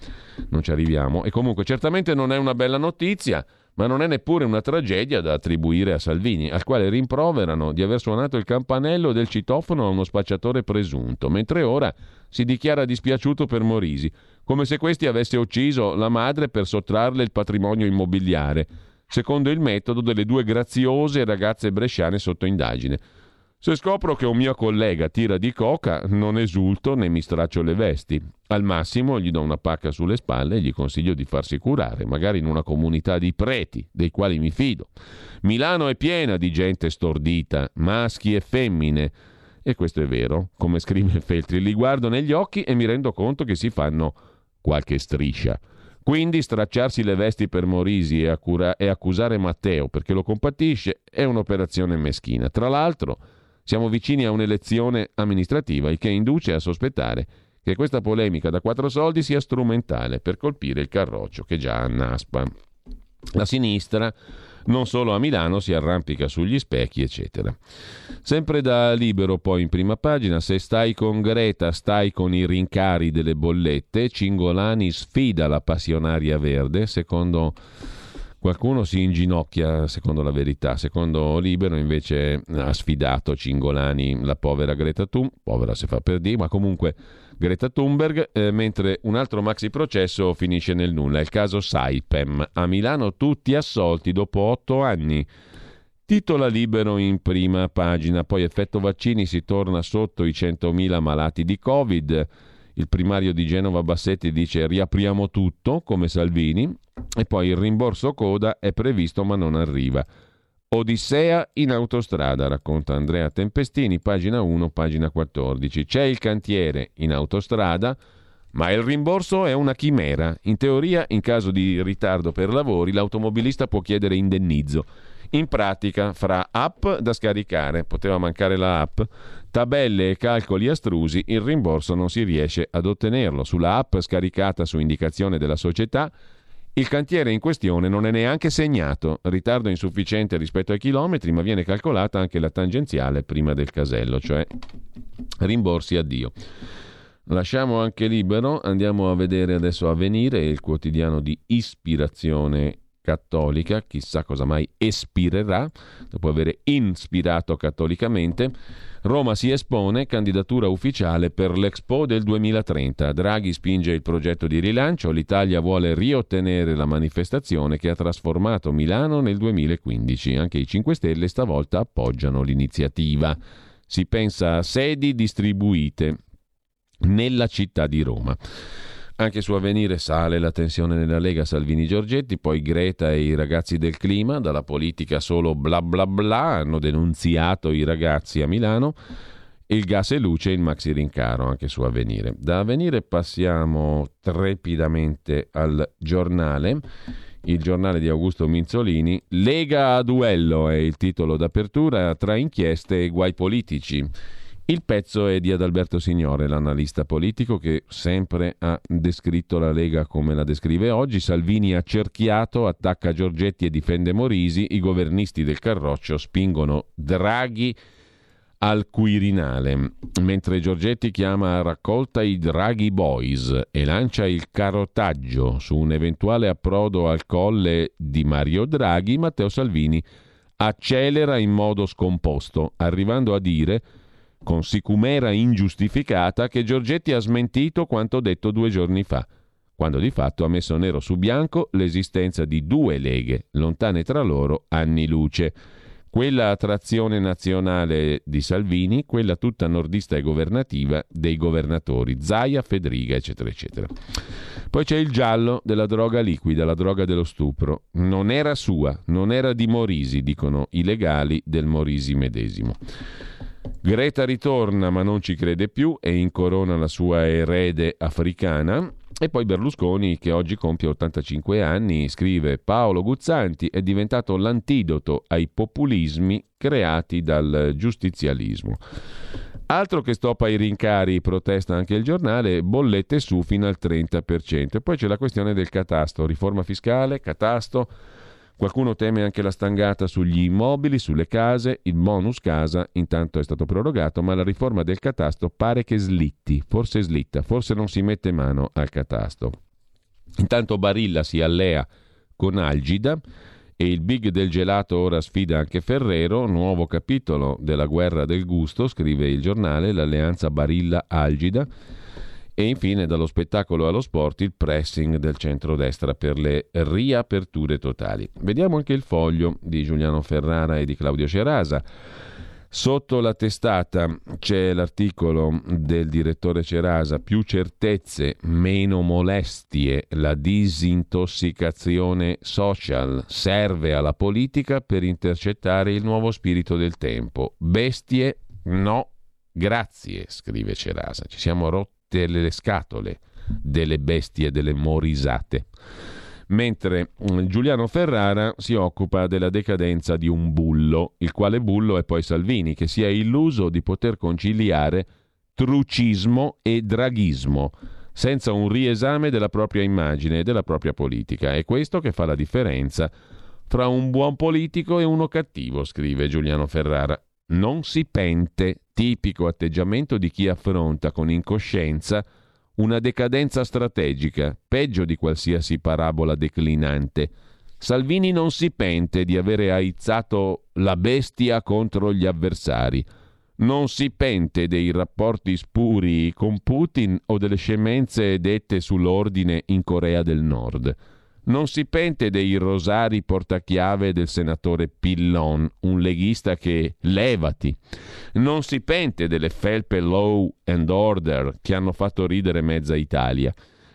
non ci arriviamo. E comunque certamente non è una bella notizia, ma non è neppure una tragedia da attribuire a Salvini, al quale rimproverano di aver suonato il campanello del citofono a uno spacciatore presunto, mentre ora si dichiara dispiaciuto per Morisi, come se questi avesse ucciso la madre per sottrarle il patrimonio immobiliare, secondo il metodo delle due graziose ragazze bresciane sotto indagine. Se scopro che un mio collega tira di coca, non esulto né mi straccio le vesti. Al massimo gli do una pacca sulle spalle e gli consiglio di farsi curare, magari in una comunità di preti, dei quali mi fido. Milano è piena di gente stordita, maschi e femmine. E questo è vero, come scrive Feltri. Li guardo negli occhi e mi rendo conto che si fanno qualche striscia. Quindi stracciarsi le vesti per Morisi e accusare Matteo perché lo compatisce è un'operazione meschina. Tra l'altro siamo vicini a un'elezione amministrativa, il che induce a sospettare che questa polemica da 4 soldi sia strumentale per colpire il carroccio che già annaspa. La sinistra, non solo a Milano, si arrampica sugli specchi, eccetera. Sempre da Libero, poi, in prima pagina: se stai con Greta, stai con i rincari delle bollette. Cingolani sfida la passionaria verde, secondo... Qualcuno si inginocchia, secondo la verità. Secondo Libero, invece, ha sfidato Cingolani, la povera Greta Thunberg, povera se fa per dire, ma comunque Greta Thunberg, mentre un altro maxi processo finisce nel nulla, il caso Saipem. A Milano tutti assolti dopo 8 anni. Titola Libero in prima pagina. Poi effetto vaccini, si torna sotto i 100.000 malati di Covid. Il primario di Genova Bassetti dice riapriamo tutto come Salvini, e poi il rimborso coda è previsto ma non arriva. Odissea in autostrada, racconta Andrea Tempestini, pagina 1, pagina 14. C'è il cantiere in autostrada, ma il rimborso è una chimera. In teoria, in caso di ritardo per lavori, l'automobilista può chiedere indennizzo. In pratica, fra app da scaricare, poteva mancare la app, tabelle e calcoli astrusi, il rimborso non si riesce ad ottenerlo. Sulla app scaricata su indicazione della società, il cantiere in questione non è neanche segnato. Ritardo insufficiente rispetto ai chilometri, ma viene calcolata anche la tangenziale prima del casello, cioè rimborsi addio. Lasciamo anche Libero, andiamo a vedere adesso Avvenire, il quotidiano di ispirazione cattolica, chissà cosa mai espirerà dopo aver ispirato cattolicamente. Roma si espone, candidatura ufficiale per l'Expo del 2030. Draghi spinge il progetto di rilancio, l'Italia vuole riottenere la manifestazione che ha trasformato Milano nel 2015. Anche i 5 Stelle stavolta appoggiano l'iniziativa. Si pensa a sedi distribuite nella città di Roma. Anche su Avvenire sale la tensione nella Lega, Salvini-Giorgetti, poi Greta e i ragazzi del clima, dalla politica solo bla bla bla, hanno denunziato i ragazzi a Milano, il gas e luce, il maxi rincaro, anche su Avvenire. Da Avvenire passiamo trepidamente al Giornale, il Giornale di Augusto Minzolini. Lega a duello è il titolo d'apertura, tra inchieste e guai politici. Il pezzo è di Adalberto Signore, l'analista politico che sempre ha descritto la Lega come la descrive oggi. Salvini accerchiato, attacca Giorgetti e difende Morisi, i governisti del Carroccio spingono Draghi al Quirinale, mentre Giorgetti chiama a raccolta i Draghi Boys e lancia il carotaggio su un eventuale approdo al colle di Mario Draghi. Matteo Salvini accelera in modo scomposto, arrivando a dire con sicumera ingiustificata che Giorgetti ha smentito quanto detto 2 giorni fa, quando di fatto ha messo nero su bianco l'esistenza di 2 leghe, lontane tra loro anni luce. Quella a trazione nazionale di Salvini, quella tutta nordista e governativa dei governatori, Zaia, Fedriga, eccetera, eccetera. Poi c'è il giallo della droga liquida, la droga dello stupro. Non era sua, non era di Morisi, dicono i legali del Morisi medesimo. Greta ritorna ma non ci crede più e incorona la sua erede africana. E poi Berlusconi, che oggi compie 85 anni, scrive: Paolo Guzzanti è diventato l'antidoto ai populismi creati dal giustizialismo. Altro che stop ai rincari, protesta anche il Giornale, bollette su fino al 30%. E poi c'è la questione del catasto, riforma fiscale, catasto. Qualcuno teme anche la stangata sugli immobili, sulle case. Il bonus casa intanto è stato prorogato, ma la riforma del catasto pare che slitti, forse slitta, forse non si mette mano al catasto. Intanto Barilla si allea con Algida e il big del gelato ora sfida anche Ferrero, nuovo capitolo della guerra del gusto, scrive il Giornale, l'alleanza Barilla-Algida. E infine, dallo spettacolo allo sport, il pressing del centrodestra per le riaperture totali. Vediamo anche Il Foglio di Giuliano Ferrara e di Claudio Cerasa. Sotto la testata c'è l'articolo del direttore Cerasa, più certezze, meno molestie, la disintossicazione social serve alla politica per intercettare il nuovo spirito del tempo. Bestie, no, grazie, scrive Cerasa. Ci siamo rotte le scatole delle bestie, delle morisate. Mentre Giuliano Ferrara si occupa della decadenza di un bullo, il quale bullo è poi Salvini, che si è illuso di poter conciliare trucismo e draghismo senza un riesame della propria immagine e della propria politica. È questo che fa la differenza fra un buon politico e uno cattivo, scrive Giuliano Ferrara. Non si pente, tipico atteggiamento di chi affronta con incoscienza una decadenza strategica, peggio di qualsiasi parabola declinante. Salvini non si pente di avere aizzato la bestia contro gli avversari. Non si pente dei rapporti spuri con Putin o delle scemenze dette sull'ordine in Corea del Nord. Non si pente dei rosari portachiave del senatore Pillon, un leghista che levati. Non si pente delle felpe law and order che hanno fatto ridere mezza Italia.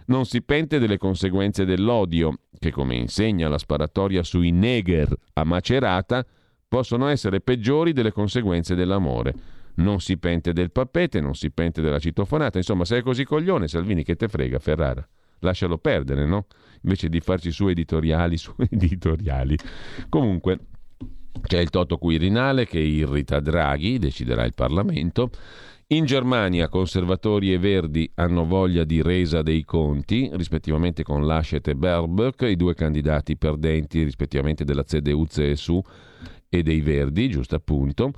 Non si pente delle conseguenze dell'odio che, come insegna la sparatoria sui neger a Macerata, possono essere peggiori delle conseguenze dell'amore. Non si pente del papete, non si pente della citofonata. Insomma, sei così coglione, Salvini, che te frega, Ferrara. Lascialo perdere, no? Invece di farci su editoriali. Comunque, c'è il toto Quirinale che irrita Draghi, deciderà il Parlamento. In Germania conservatori e verdi hanno voglia di resa dei conti, rispettivamente con Laschet e Baerbock, i due candidati perdenti rispettivamente della CDU-CSU e dei verdi, giusto appunto.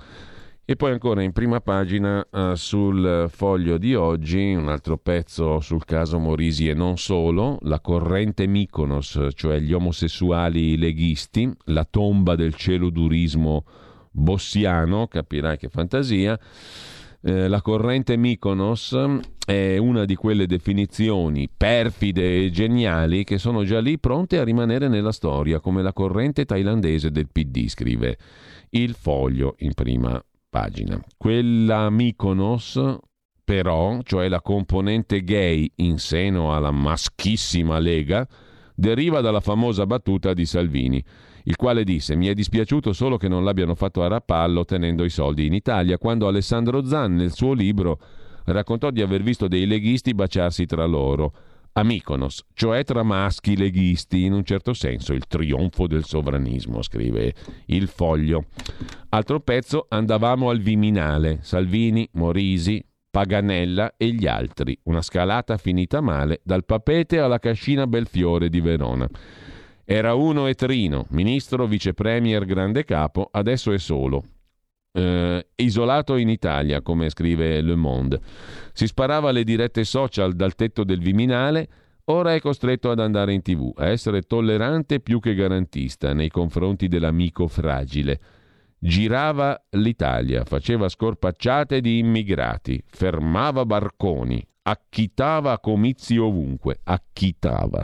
E poi ancora in prima pagina sul Foglio di oggi un altro pezzo sul caso Morisi e non solo, la corrente Mykonos, cioè gli omosessuali leghisti, la tomba del celodurismo bossiano, capirai che fantasia. La corrente Mykonos è una di quelle definizioni perfide e geniali che sono già lì pronte a rimanere nella storia, come la corrente thailandese del PD, scrive il Foglio in prima pagina. Quella Mykonos, però, cioè la componente gay in seno alla maschissima Lega, deriva dalla famosa battuta di Salvini, il quale disse: mi è dispiaciuto solo che non l'abbiano fatto a Rapallo tenendo i soldi in Italia, quando Alessandro Zan nel suo libro raccontò di aver visto dei leghisti baciarsi tra loro a Mykonos, cioè tra maschi leghisti, in un certo senso il trionfo del sovranismo, scrive il Foglio. Altro pezzo, andavamo al Viminale, Salvini, Morisi, Paganella e gli altri, una scalata finita male dal papete alla cascina Belfiore di Verona. Era uno e Trino, ministro, vice premier, grande capo, adesso è solo. Isolato in Italia, come scrive Le Monde. Si sparava le dirette social dal tetto del Viminale, ora è costretto ad andare in TV, a essere tollerante più che garantista nei confronti dell'amico fragile. Girava l'Italia, faceva scorpacciate di immigrati, fermava barconi, acchittava comizi ovunque, acchittava.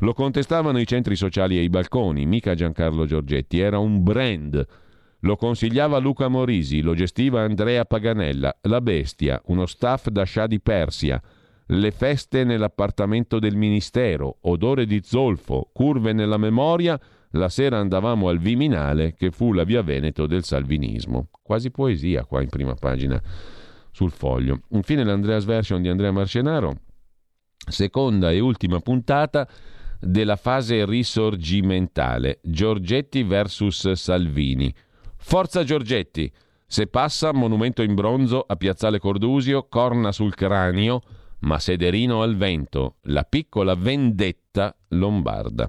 Lo contestavano i centri sociali e i balconi, mica Giancarlo Giorgetti, era un brand. Lo consigliava Luca Morisi, lo gestiva Andrea Paganella, la bestia, uno staff da Shah di Persia, le feste nell'appartamento del ministero, odore di zolfo, curve nella memoria, la sera andavamo al Viminale, che fu la via Veneto del salvinismo. Quasi poesia qua in prima pagina sul Foglio. Infine l'Andreas Version di Andrea Marcenaro, seconda e ultima puntata della fase risorgimentale, Giorgetti versus Salvini. Forza Giorgetti, se passa monumento in bronzo a Piazzale Cordusio, corna sul cranio, ma sederino al vento, la piccola vendetta lombarda.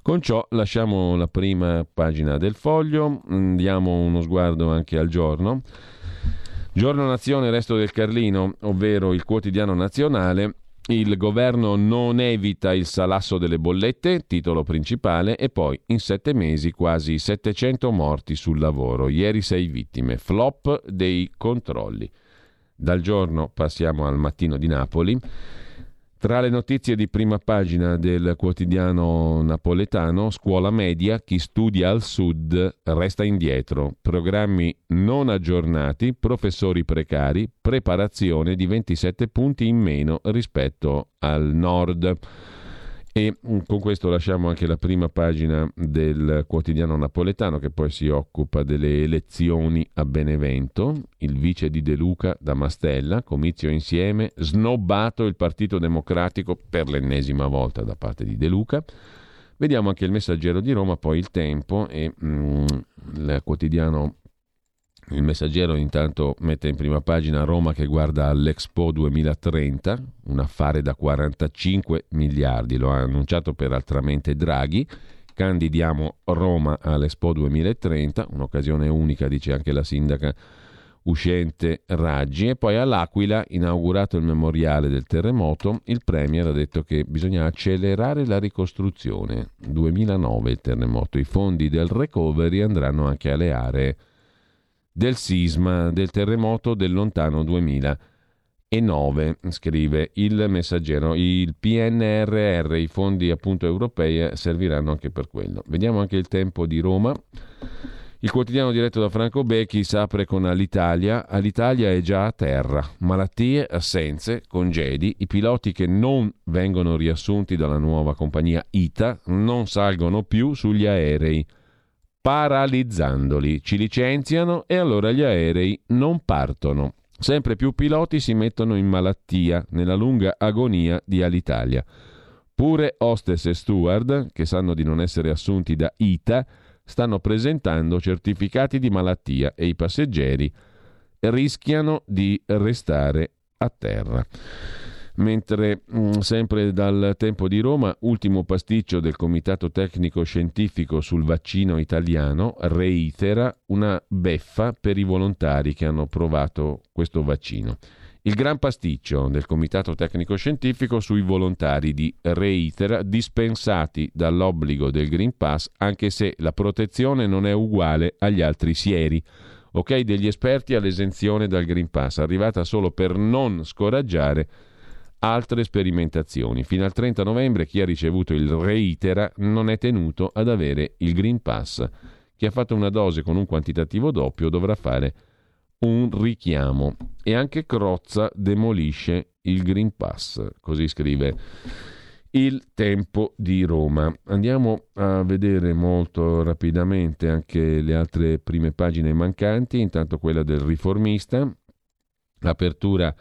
Con ciò lasciamo la prima pagina del Foglio, diamo uno sguardo anche al Giorno. Giorno Nazione, Resto del Carlino, ovvero il quotidiano nazionale. Il governo non evita il salasso delle bollette, titolo principale, e poi in 7 mesi quasi 700 morti sul lavoro, ieri 6 vittime, flop dei controlli. Dal Giorno passiamo al Mattino di Napoli. Tra le notizie di prima pagina del quotidiano napoletano, scuola media, chi studia al sud resta indietro, programmi non aggiornati, professori precari, preparazione di 27 punti in meno rispetto al nord. E con questo lasciamo anche la prima pagina del quotidiano napoletano, che poi si occupa delle elezioni a Benevento. Il vice di De Luca da Mastella, comizio insieme, snobbato il Partito Democratico per l'ennesima volta da parte di De Luca. Vediamo anche il Messaggero di Roma, poi il Tempo e il quotidiano. Il Messaggero intanto mette in prima pagina Roma che guarda all'Expo 2030, un affare da 45 miliardi, lo ha annunciato peraltramente Draghi, candidiamo Roma all'Expo 2030, un'occasione unica, dice anche la sindaca uscente Raggi. E poi all'Aquila, inaugurato il memoriale del terremoto, il premier ha detto che bisogna accelerare la ricostruzione, 2009 il terremoto, i fondi del recovery andranno anche alle aree del sisma, del terremoto del lontano 2009, scrive il Messaggero. Il PNRR, i fondi appunto europei, serviranno anche per quello. Vediamo anche il Tempo di Roma. Il quotidiano diretto da Franco Becchi s'apre con Alitalia. Alitalia è già a terra. Malattie, assenze, congedi. I piloti che non vengono riassunti dalla nuova compagnia ITA non salgono più sugli aerei, paralizzandoli, ci licenziano e allora gli aerei non partono. Sempre più piloti si mettono in malattia nella lunga agonia di Alitalia. Pure hostess e steward, che sanno di non essere assunti da ITA, stanno presentando certificati di malattia e i passeggeri rischiano di restare a terra. Mentre sempre dal Tempo di Roma, ultimo pasticcio del Comitato Tecnico Scientifico sul vaccino italiano, reitera una beffa per i volontari che hanno provato questo vaccino. Il gran pasticcio del Comitato Tecnico Scientifico sui volontari di Reitera dispensati dall'obbligo del Green Pass, anche se la protezione non è uguale agli altri sieri. Ok degli esperti all'esenzione dal Green Pass, arrivata solo per non scoraggiare altre sperimentazioni. Fino al 30 novembre chi ha ricevuto il Reitera non è tenuto ad avere il Green Pass. Chi ha fatto una dose con un quantitativo doppio dovrà fare un richiamo. E anche Crozza demolisce il Green Pass, così scrive il Tempo di Roma. Andiamo a vedere molto rapidamente anche le altre prime pagine mancanti, intanto quella del Riformista, l'apertura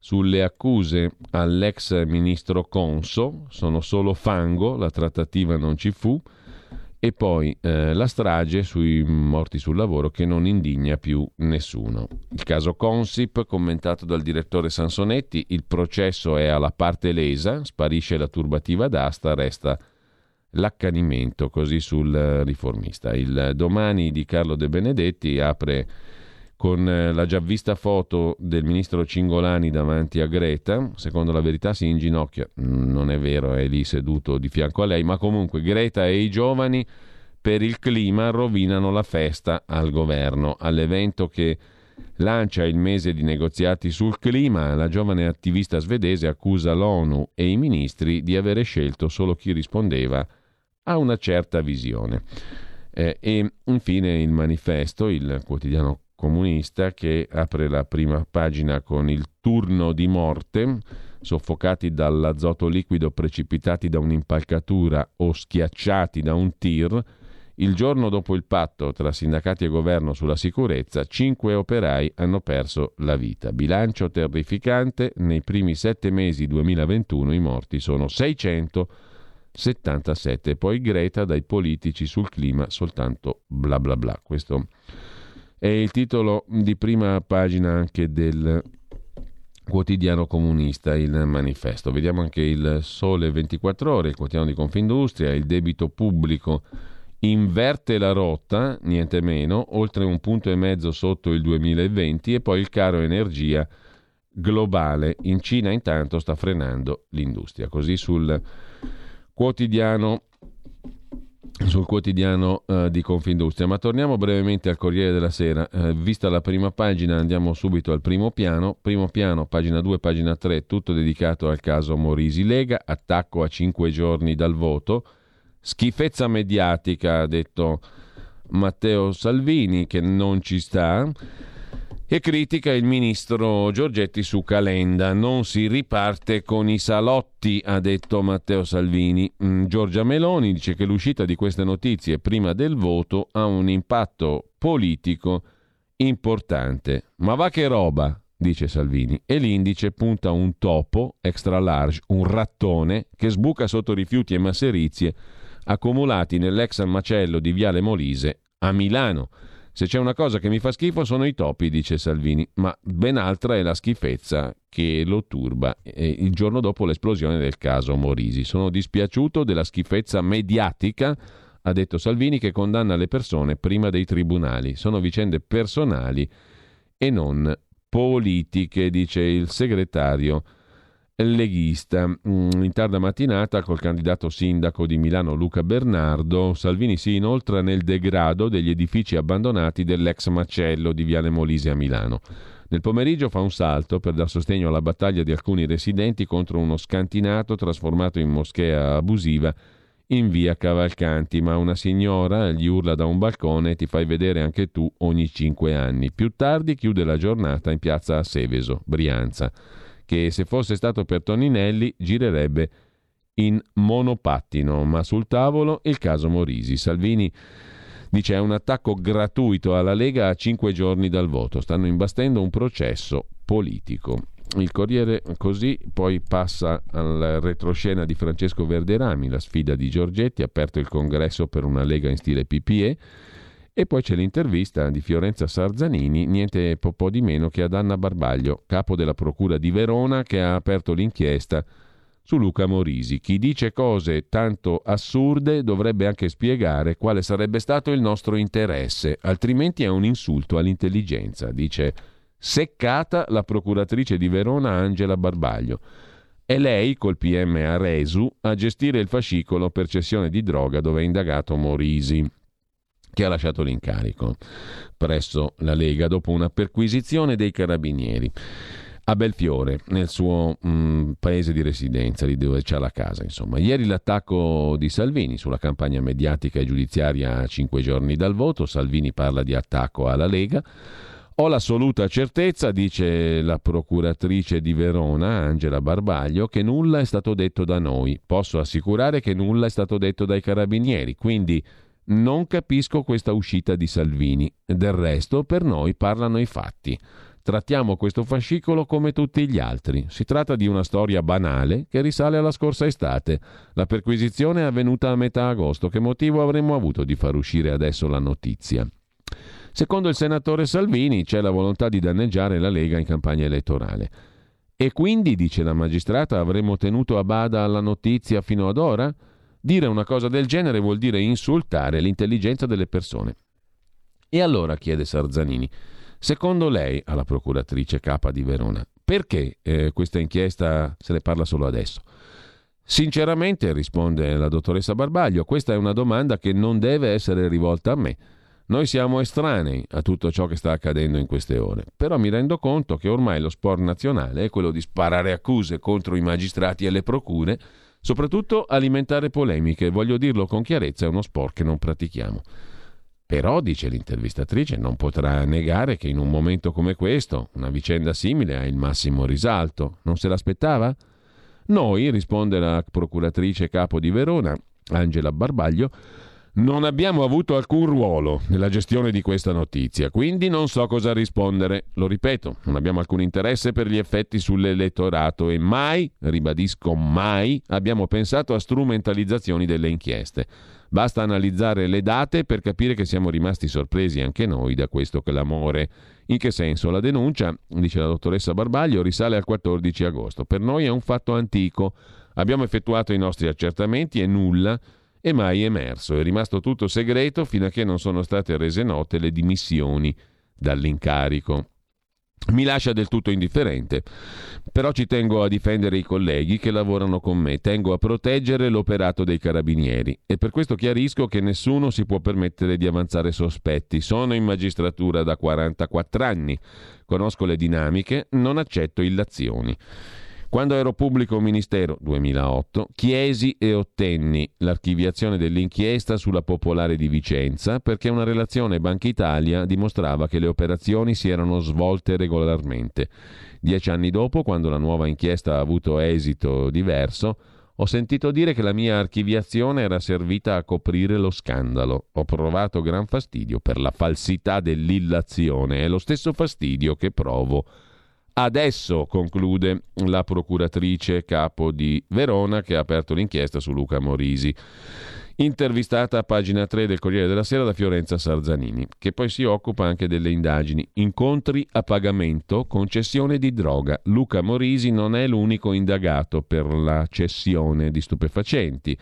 sulle accuse all'ex ministro Conso, sono solo fango, la trattativa non ci fu, e poi la strage sui morti sul lavoro che non indigna più nessuno. Il caso Consip commentato dal direttore Sansonetti, il processo è alla parte lesa, sparisce la turbativa d'asta, resta l'accanimento, così sul Riformista. Il Domani di Carlo De Benedetti apre con la già vista foto del ministro Cingolani davanti a Greta, secondo La Verità si inginocchia, non è vero, è lì seduto di fianco a lei, ma comunque Greta e i giovani per il clima rovinano la festa al governo. All'evento che lancia il mese di negoziati sul clima, la giovane attivista svedese accusa l'ONU e i ministri di avere scelto solo chi rispondeva a una certa visione. E infine il Manifesto, il quotidiano comunista, che apre la prima pagina con il turno di morte, soffocati dall'azoto liquido, precipitati da un'impalcatura o schiacciati da un tir. Il giorno dopo il patto tra sindacati e governo sulla sicurezza, 5 operai hanno perso la vita. Bilancio terrificante, nei primi 7 mesi 2021 i morti sono 677. Poi Greta, dai politici sul clima soltanto bla bla bla. Questo è il titolo di prima pagina anche del quotidiano comunista, il Manifesto. Vediamo anche il Sole 24 Ore, il quotidiano di Confindustria. Il debito pubblico inverte la rotta, niente meno, oltre 1,5 punti sotto il 2020, e poi il caro energia globale. In Cina intanto sta frenando l'industria. Così sul quotidiano sul quotidiano di Confindustria. Ma torniamo brevemente al Corriere della Sera. Vista la prima pagina andiamo subito al primo piano, pagina 2, pagina 3, tutto dedicato al caso Morisi. Lega, attacco a 5 giorni dal voto, schifezza mediatica, ha detto Matteo Salvini, che non ci sta, e critica il ministro Giorgetti su Calenda. Non si riparte con i salotti, ha detto Matteo Salvini. Giorgia Meloni dice che l'uscita di queste notizie prima del voto ha un impatto politico importante. Ma va che roba, dice Salvini, e l'indice punta un topo extra large, un rattone che sbuca sotto rifiuti e masserizie accumulati nell'ex macello di Viale Molise a Milano. Se c'è una cosa che mi fa schifo sono i topi, dice Salvini, ma ben altra è la schifezza che lo turba il giorno dopo l'esplosione del caso Morisi. Sono dispiaciuto della schifezza mediatica, ha detto Salvini, che condanna le persone prima dei tribunali. Sono vicende personali e non politiche, dice il segretario leghista. In tarda mattinata col candidato sindaco di Milano Luca Bernardo, Salvini si inoltra nel degrado degli edifici abbandonati dell'ex macello di Viale Molise a Milano. Nel pomeriggio fa un salto per dar sostegno alla battaglia di alcuni residenti contro uno scantinato trasformato in moschea abusiva in via Cavalcanti, ma una signora gli urla da un balcone: ti fai vedere anche tu ogni 5 anni. Più tardi chiude la giornata in piazza a Seveso, Brianza, che se fosse stato per Toninelli girerebbe in monopattino, ma sul tavolo il caso Morisi. Salvini dice è un attacco gratuito alla Lega a 5 giorni dal voto, stanno imbastendo un processo politico. Il Corriere così poi passa alla retroscena di Francesco Verderami, la sfida di Giorgetti, aperto il congresso per una Lega in stile PPE. E poi c'è l'intervista di Fiorenza Sarzanini, niente po' di meno che ad Anna Barbaglio, capo della Procura di Verona, che ha aperto l'inchiesta su Luca Morisi. Chi dice cose tanto assurde dovrebbe anche spiegare quale sarebbe stato il nostro interesse, altrimenti è un insulto all'intelligenza, dice seccata la procuratrice di Verona Angela Barbaglio. È lei, col PM Aresu, a gestire il fascicolo per cessione di droga dove è indagato Morisi, che ha lasciato l'incarico presso la Lega dopo una perquisizione dei carabinieri a Belfiore, nel suo paese di residenza, lì dove c'ha la casa, insomma. Ieri l'attacco di Salvini sulla campagna mediatica e giudiziaria a 5 giorni dal voto. Salvini parla di attacco alla Lega. Ho l'assoluta certezza, dice la procuratrice di Verona Angela Barbaglio, che nulla è stato detto da noi. Posso assicurare che nulla è stato detto dai carabinieri, quindi non capisco questa uscita di Salvini. Del resto, per noi parlano i fatti. Trattiamo questo fascicolo come tutti gli altri. Si tratta di una storia banale che risale alla scorsa estate. La perquisizione è avvenuta a metà agosto. Che motivo avremmo avuto di far uscire adesso la notizia? Secondo il senatore Salvini c'è la volontà di danneggiare la Lega in campagna elettorale. E quindi, dice la magistrata, avremmo tenuto a bada la notizia fino ad ora? Dire una cosa del genere vuol dire insultare l'intelligenza delle persone. E allora, chiede Sarzanini, secondo lei, alla procuratrice capa di Verona, perché questa inchiesta se ne parla solo adesso? Sinceramente, risponde la dottoressa Barbaglio, questa è una domanda che non deve essere rivolta a me. Noi siamo estranei a tutto ciò che sta accadendo in queste ore, però mi rendo conto che ormai lo sport nazionale è quello di sparare accuse contro i magistrati e le procure, soprattutto alimentare polemiche. Voglio dirlo con chiarezza, è uno sport che non pratichiamo. Però, dice l'intervistatrice, non potrà negare che in un momento come questo una vicenda simile ha il massimo risalto. Non se l'aspettava? Noi, risponde la procuratrice capo di Verona Angela Barbaglio, non abbiamo avuto alcun ruolo nella gestione di questa notizia, quindi non so cosa rispondere. Lo ripeto, non abbiamo alcun interesse per gli effetti sull'elettorato e mai, ribadisco mai, abbiamo pensato a strumentalizzazioni delle inchieste. Basta analizzare le date per capire che siamo rimasti sorpresi anche noi da questo clamore. In che senso? La denuncia, dice la dottoressa Barbaglio, risale al 14 agosto. Per noi è un fatto antico. Abbiamo effettuato i nostri accertamenti e nulla è mai emerso, è rimasto tutto segreto fino a che non sono state rese note le dimissioni dall'incarico. Mi lascia del tutto indifferente, però ci tengo a difendere i colleghi che lavorano con me, tengo a proteggere l'operato dei carabinieri e per questo chiarisco che nessuno si può permettere di avanzare sospetti. Sono in magistratura da 44 anni, conosco le dinamiche, non accetto illazioni. Quando ero pubblico ministero, 2008, chiesi e ottenni l'archiviazione dell'inchiesta sulla Popolare di Vicenza perché una relazione Banca Italia dimostrava che le operazioni si erano svolte regolarmente. 10 anni dopo, quando la nuova inchiesta ha avuto esito diverso, ho sentito dire che la mia archiviazione era servita a coprire lo scandalo. Ho provato gran fastidio per la falsità dell'illazione e lo stesso fastidio che provo adesso, conclude la procuratrice capo di Verona che ha aperto l'inchiesta su Luca Morisi, intervistata a pagina 3 del Corriere della Sera da Fiorenza Sarzanini, che poi si occupa anche delle indagini. Incontri a pagamento, concessione di droga. Luca Morisi non è l'unico indagato per la cessione di stupefacenti.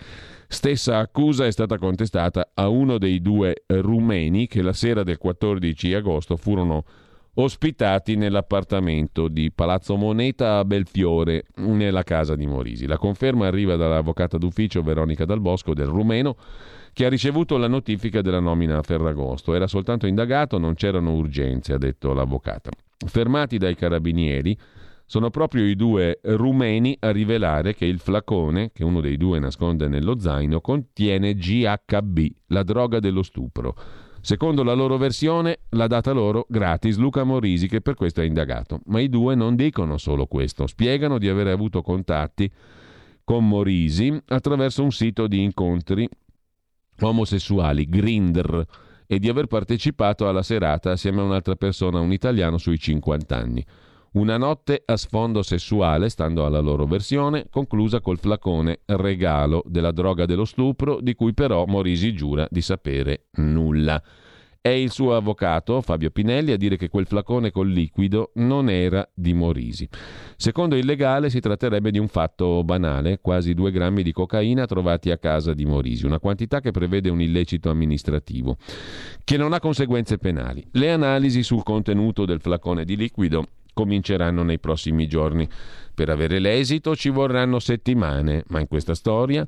Stessa accusa è stata contestata a uno dei due rumeni che la sera del 14 agosto furono ospitati nell'appartamento di Palazzo Moneta a Belfiore, nella casa di Morisi. La conferma arriva dall'avvocata d'ufficio Veronica Dal Bosco, del rumeno, che ha ricevuto la notifica della nomina a Ferragosto. Era soltanto indagato, non c'erano urgenze, ha detto l'avvocata. Fermati dai carabinieri, sono proprio i due rumeni a rivelare che il flacone, che uno dei due nasconde nello zaino, contiene GHB, la droga dello stupro. Secondo la loro versione, l'ha data loro gratis Luca Morisi, che per questo è indagato. Ma i due non dicono solo questo, spiegano di aver avuto contatti con Morisi attraverso un sito di incontri omosessuali, Grindr, e di aver partecipato alla serata assieme a un'altra persona, un italiano sui 50 anni. Una notte a sfondo sessuale, stando alla loro versione, conclusa col flacone regalo della droga dello stupro, di cui però Morisi giura di sapere nulla. È il suo avvocato, Fabio Pinelli, a dire che quel flacone col liquido non era di Morisi. Secondo il legale si tratterebbe di un fatto banale, quasi 2 grammi di cocaina trovati a casa di Morisi, una quantità che prevede un illecito amministrativo, che non ha conseguenze penali. Le analisi sul contenuto del flacone di liquido cominceranno nei prossimi giorni. Per avere l'esito ci vorranno settimane, ma in questa storia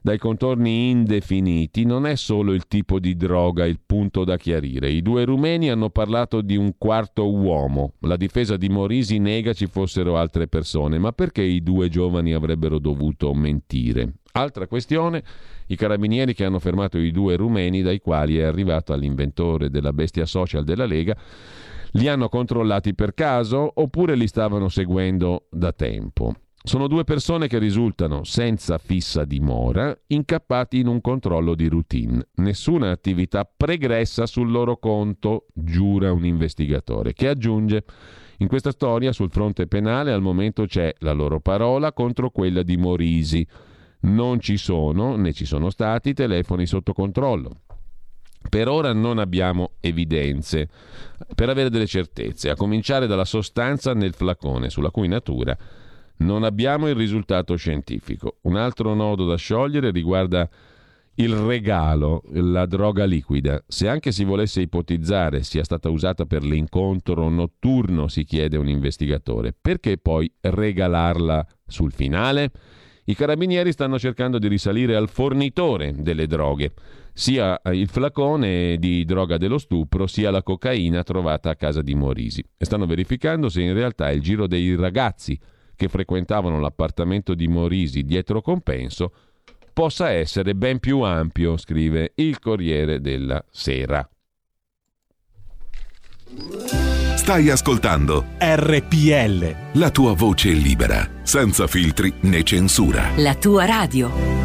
dai contorni indefiniti non è solo il tipo di droga il punto da chiarire. I due rumeni hanno parlato di un quarto uomo. La difesa di Morisi nega ci fossero altre persone, ma perché i due giovani avrebbero dovuto mentire? Altra questione, i carabinieri che hanno fermato i due rumeni, dai quali è arrivato all'inventore della bestia social della Lega, li hanno controllati per caso oppure li stavano seguendo da tempo? Sono 2 persone che risultano, senza fissa dimora, incappati in un controllo di routine. Nessuna attività pregressa sul loro conto, giura un investigatore, che aggiunge: in questa storia sul fronte penale al momento c'è la loro parola contro quella di Morisi. Non ci sono, né ci sono stati, telefoni sotto controllo. Per ora non abbiamo evidenze per avere delle certezze, a cominciare dalla sostanza nel flacone, sulla cui natura non abbiamo il risultato scientifico. Un altro nodo da sciogliere riguarda il regalo, la droga liquida. Se anche si volesse ipotizzare sia stata usata per l'incontro notturno, si chiede un investigatore, perché poi regalarla sul finale? I carabinieri stanno cercando di risalire al fornitore delle droghe, sia il flacone di droga dello stupro, sia la cocaina trovata a casa di Morisi, e stanno verificando se in realtà il giro dei ragazzi che frequentavano l'appartamento di Morisi dietro compenso possa essere ben più ampio, scrive il Corriere della Sera. Stai ascoltando RPL, la tua voce libera, senza filtri né censura. La tua radio.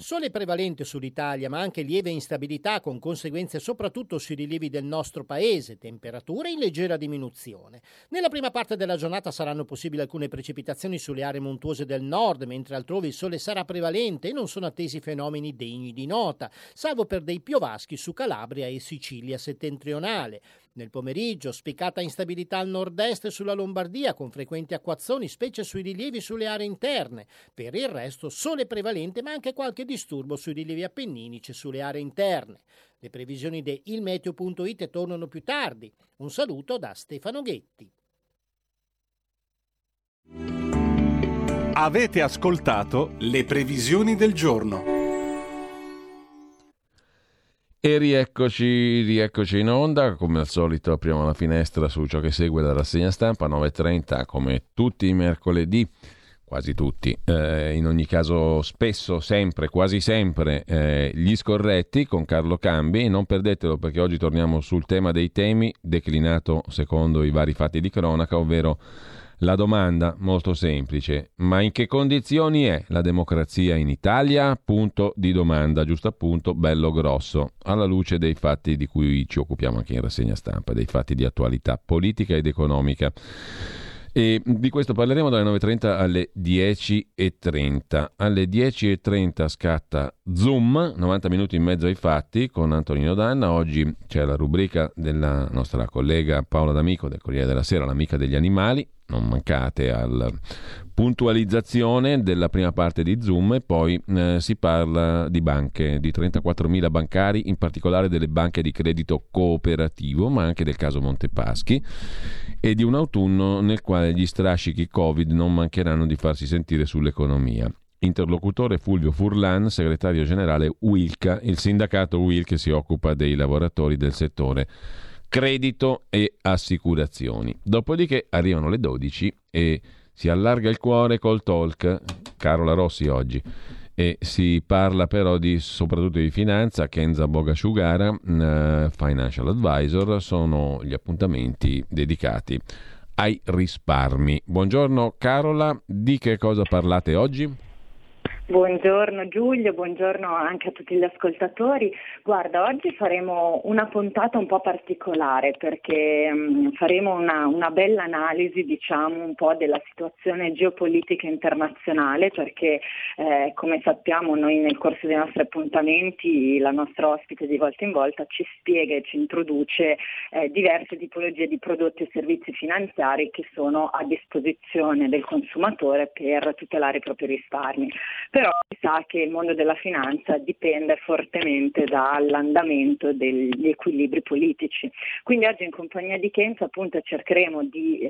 Sole prevalente sull'Italia, ma anche lieve instabilità con conseguenze soprattutto sui rilievi del nostro paese, temperature in leggera diminuzione. Nella prima parte della giornata saranno possibili alcune precipitazioni sulle aree montuose del nord, mentre altrove il sole sarà prevalente e non sono attesi fenomeni degni di nota, salvo per dei piovaschi su Calabria e Sicilia settentrionale. Nel pomeriggio, spiccata instabilità al nord-est e sulla Lombardia, con frequenti acquazzoni, specie sui rilievi sulle aree interne. Per il resto, sole prevalente, ma anche qualche disturbo sui rilievi appenninici e sulle aree interne. Le previsioni di ilmeteo.it tornano più tardi. Un saluto da Stefano Ghetti. Avete ascoltato le previsioni del giorno. E rieccoci in onda, come al solito apriamo la finestra su ciò che segue la rassegna stampa 9.30, come tutti i mercoledì, quasi tutti, in ogni caso spesso, sempre, quasi sempre, gli scorretti con Carlo Cambi. Non perdetelo, perché oggi torniamo sul tema dei temi declinato secondo i vari fatti di cronaca, ovvero la domanda molto semplice: ma in che condizioni è la democrazia in Italia? Punto di domanda, giusto appunto, bello grosso, alla luce dei fatti di cui ci occupiamo anche in rassegna stampa, dei fatti di attualità politica ed economica. E di questo parleremo dalle 9.30 alle 10.30. Alle 10.30 scatta Zoom, 90 minuti in mezzo ai fatti, con Antonino Danna. Oggi c'è la rubrica della nostra collega Paola D'Amico del Corriere della Sera, l'amica degli animali. Non mancate alla puntualizzazione della prima parte di Zoom. E poi si parla di banche, di 34.000 bancari, in particolare delle banche di credito cooperativo, ma anche del caso Montepaschi, e di un autunno nel quale gli strascichi Covid non mancheranno di farsi sentire sull'economia. Interlocutore Fulvio Furlan, segretario generale Uilca, il sindacato UIL che si occupa dei lavoratori del settore credito e assicurazioni. Dopodiché arrivano le 12 e si allarga il cuore col talk Carola Rossi oggi, e si parla però soprattutto di finanza. Kenza Bogasciugara, financial advisor. Sono gli appuntamenti dedicati ai risparmi. Buongiorno Carola, di che cosa parlate oggi? Buongiorno Giulio, buongiorno anche a tutti gli ascoltatori. Guarda, oggi faremo una puntata un po' particolare, perché faremo una bella analisi, diciamo, un po' della situazione geopolitica internazionale, perché come sappiamo noi nel corso dei nostri appuntamenti la nostra ospite di volta in volta ci spiega e ci introduce diverse tipologie di prodotti e servizi finanziari che sono a disposizione del consumatore per tutelare i propri risparmi. però si sa che il mondo della finanza dipende fortemente dall'andamento degli equilibri politici. Quindi oggi in compagnia di Kenzo appunto cercheremo di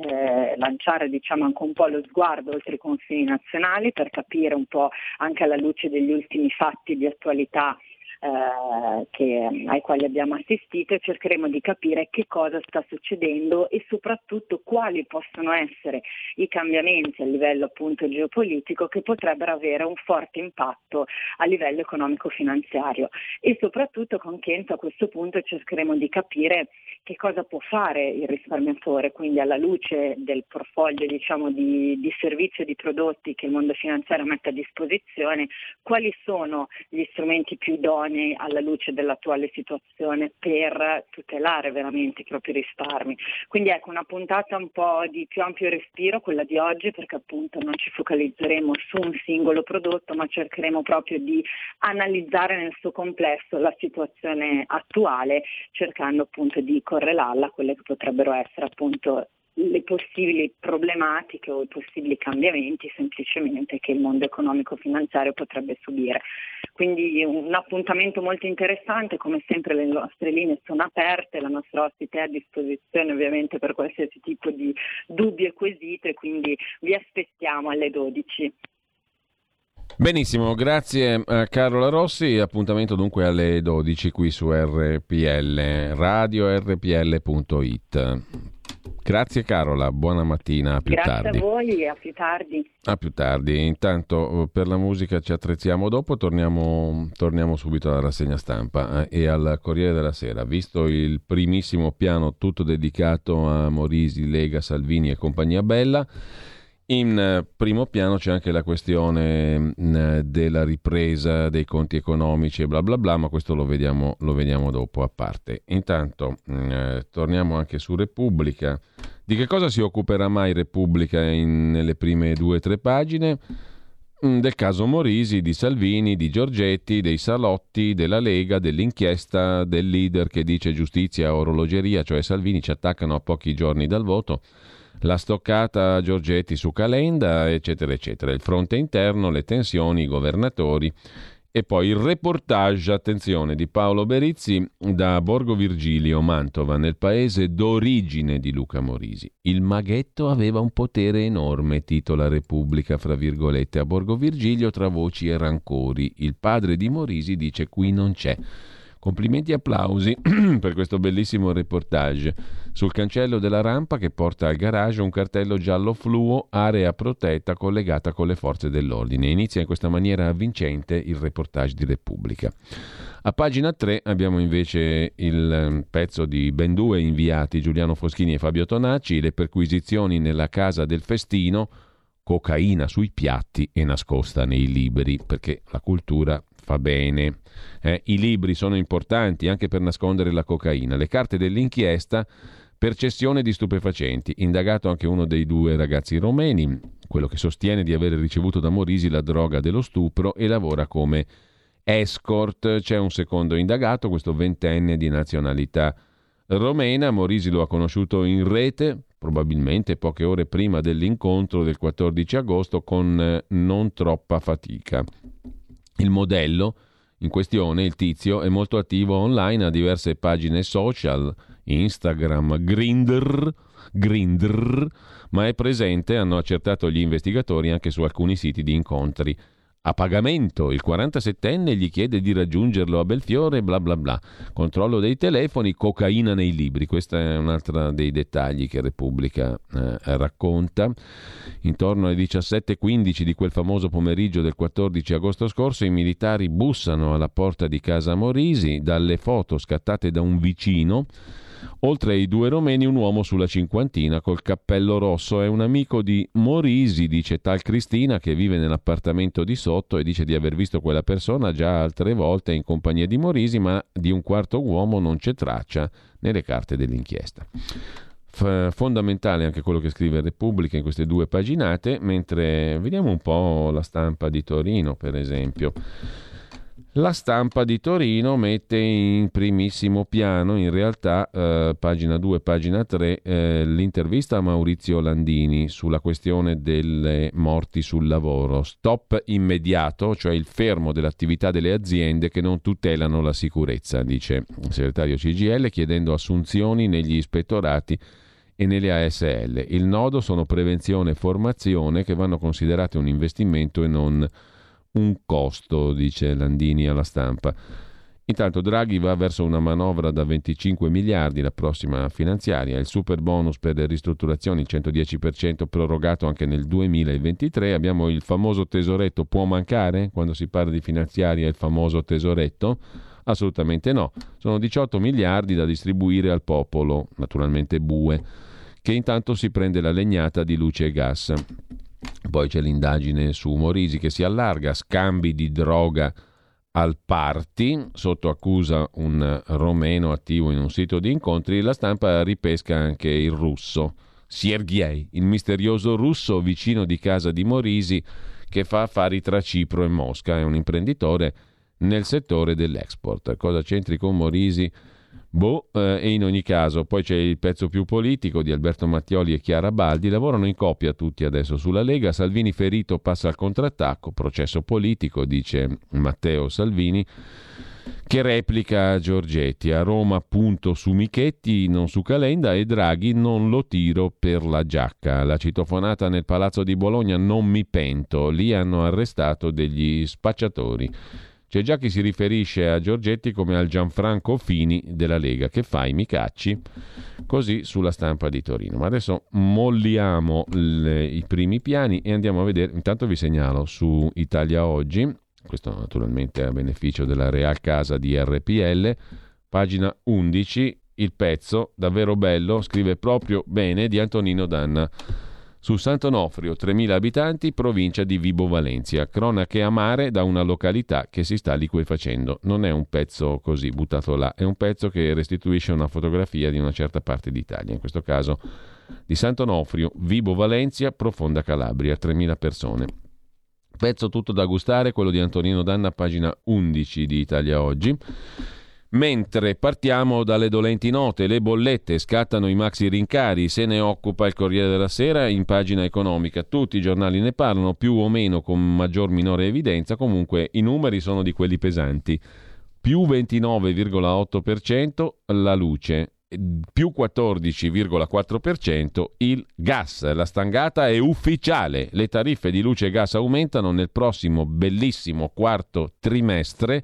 lanciare anche un po' lo sguardo oltre i confini nazionali per capire un po' anche alla luce degli ultimi fatti di attualità ai quali abbiamo assistito, e cercheremo di capire che cosa sta succedendo e soprattutto quali possono essere i cambiamenti a livello appunto geopolitico che potrebbero avere un forte impatto a livello economico-finanziario. E soprattutto con Kenzo a questo punto cercheremo di capire che cosa può fare il risparmiatore, quindi alla luce del portfolio di servizi e di prodotti che il mondo finanziario mette a disposizione, quali sono gli strumenti più idonei alla luce dell'attuale situazione per tutelare veramente i propri risparmi. Quindi ecco, una puntata un po' di più ampio respiro quella di oggi, perché appunto non ci focalizzeremo su un singolo prodotto, ma cercheremo proprio di analizzare nel suo complesso la situazione attuale, cercando appunto di correlarla a quelle che potrebbero essere appunto le possibili problematiche o i possibili cambiamenti semplicemente che il mondo economico-finanziario potrebbe subire. Quindi un appuntamento molto interessante, come sempre le nostre linee sono aperte, la nostra ospite è a disposizione ovviamente per qualsiasi tipo di dubbio e quesito, e quindi vi aspettiamo alle 12. Benissimo, grazie a Carola Rossi, appuntamento dunque alle 12 qui su RPL, radio rpl.it. Grazie Carola, buona mattina, a più tardi. Grazie a voi e a più tardi. A più tardi, intanto per la musica ci attrezziamo dopo, torniamo subito alla rassegna stampa e al Corriere della Sera. Visto il primissimo piano tutto dedicato a Morisi, Lega, Salvini e compagnia bella, in primo piano c'è anche la questione della ripresa dei conti economici e bla bla bla, ma questo lo vediamo dopo a parte. Intanto torniamo anche su Repubblica. Di che cosa si occuperà mai Repubblica nelle prime 2 o 3 pagine? Del caso Morisi, di Salvini, di Giorgetti, dei salotti, della Lega, dell'inchiesta, del leader che dice giustizia, orologeria, cioè Salvini, ci attaccano a pochi giorni dal voto. La stoccata Giorgetti su Calenda, eccetera, eccetera. Il fronte interno, le tensioni, i governatori. E poi il reportage, attenzione, di Paolo Berizzi da Borgo Virgilio, Mantova, nel paese d'origine di Luca Morisi. Il maghetto aveva un potere enorme, titola Repubblica, fra virgolette, a Borgo Virgilio tra voci e rancori. Il padre di Morisi dice qui non c'è. Complimenti e applausi per questo bellissimo reportage. Sul cancello della rampa che porta al garage un cartello giallo fluo, area protetta collegata con le forze dell'ordine. Inizia in questa maniera avvincente il reportage di Repubblica. A pagina 3 abbiamo invece il pezzo di ben 2 inviati, Giuliano Foschini e Fabio Tonacci, le perquisizioni nella casa del festino, cocaina sui piatti e nascosta nei libri, perché la cultura fa bene. I libri sono importanti anche per nascondere la cocaina. Le carte dell'inchiesta per cessione di stupefacenti. Indagato anche uno dei 2 ragazzi romeni, quello che sostiene di aver ricevuto da Morisi la droga dello stupro e lavora come escort. C'è un secondo indagato, questo 20enne di nazionalità romena. Morisi lo ha conosciuto in rete, probabilmente poche ore prima dell'incontro del 14 agosto, con non troppa fatica. Il modello in questione, il tizio, è molto attivo online, ha diverse pagine social, Instagram, Grindr, ma è presente, hanno accertato gli investigatori, anche su alcuni siti di incontri a pagamento. Il 47enne gli chiede di raggiungerlo a Belfiore, bla bla bla. Controllo dei telefoni, cocaina nei libri. Questo è un altro dei dettagli che Repubblica racconta. Intorno alle 17:15 di quel famoso pomeriggio del 14 agosto scorso, i militari bussano alla porta di casa Morisi. Dalle foto scattate da un vicino, oltre ai 2 romeni, un uomo sulla cinquantina col cappello rosso. È un amico di Morisi, dice tal Cristina, che vive nell'appartamento di sotto, e dice di aver visto quella persona già altre volte in compagnia di Morisi, ma di un quarto uomo non c'è traccia nelle carte dell'inchiesta. Fondamentale anche quello che scrive Repubblica in queste 2 paginate, mentre vediamo un po' la stampa di Torino, per esempio. La Stampa di Torino mette in primissimo piano, in realtà, pagina 2, pagina 3, l'intervista a Maurizio Landini sulla questione delle morti sul lavoro. Stop immediato, cioè il fermo dell'attività delle aziende che non tutelano la sicurezza, dice il segretario CGIL, chiedendo assunzioni negli ispettorati e nelle ASL. Il nodo sono prevenzione e formazione, che vanno considerate un investimento e non un costo, dice Landini alla Stampa. Intanto Draghi va verso una manovra da 25 miliardi la prossima finanziaria, il super bonus per le ristrutturazioni, il 110% prorogato anche nel 2023. Abbiamo il famoso tesoretto, può mancare quando si parla di finanziaria il famoso tesoretto? Assolutamente no, sono 18 miliardi da distribuire al popolo, naturalmente bue, che intanto si prende la legnata di luce e gas. Poi c'è l'indagine su Morisi che si allarga, scambi di droga al party, sotto accusa un romeno attivo in un sito di incontri. La Stampa ripesca anche il russo, Sergei, il misterioso russo vicino di casa di Morisi che fa affari tra Cipro e Mosca, è un imprenditore nel settore dell'export. Cosa c'entri con Morisi? E in ogni caso poi c'è il pezzo più politico di Alberto Mattioli e Chiara Baldi, lavorano in coppia tutti adesso sulla Lega, Salvini ferito passa al contrattacco, processo politico, dice Matteo Salvini, che replica Giorgetti, a Roma punto su Michetti non su Calenda, e Draghi non lo tiro per la giacca, la citofonata nel palazzo di Bologna, non mi pento, lì hanno arrestato degli spacciatori. C'è già chi si riferisce a Giorgetti come al Gianfranco Fini della Lega, che fai mi cacci? Così sulla Stampa di Torino. Ma adesso molliamo i primi piani e andiamo a vedere, intanto vi segnalo su Italia Oggi, questo naturalmente a beneficio della Real Casa di RPL, pagina 11, il pezzo davvero bello, scrive proprio bene, di Antonino Danna. Su Sant'Onofrio, 3.000 abitanti, provincia di Vibo Valentia, cronache amare da una località che si sta liquefacendo. Non è un pezzo così buttato là, è un pezzo che restituisce una fotografia di una certa parte d'Italia, in questo caso di Sant'Onofrio, Vibo Valentia, profonda Calabria, 3.000 persone. Pezzo tutto da gustare, quello di Antonino Danna, pagina 11 di Italia Oggi. Mentre partiamo dalle dolenti note, le bollette, scattano i maxi rincari, se ne occupa il Corriere della Sera in pagina economica, tutti i giornali ne parlano più o meno con maggior o minore evidenza, comunque i numeri sono di quelli pesanti, più 29,8% la luce, più 14,4% il gas, la stangata è ufficiale, le tariffe di luce e gas aumentano nel prossimo bellissimo quarto trimestre.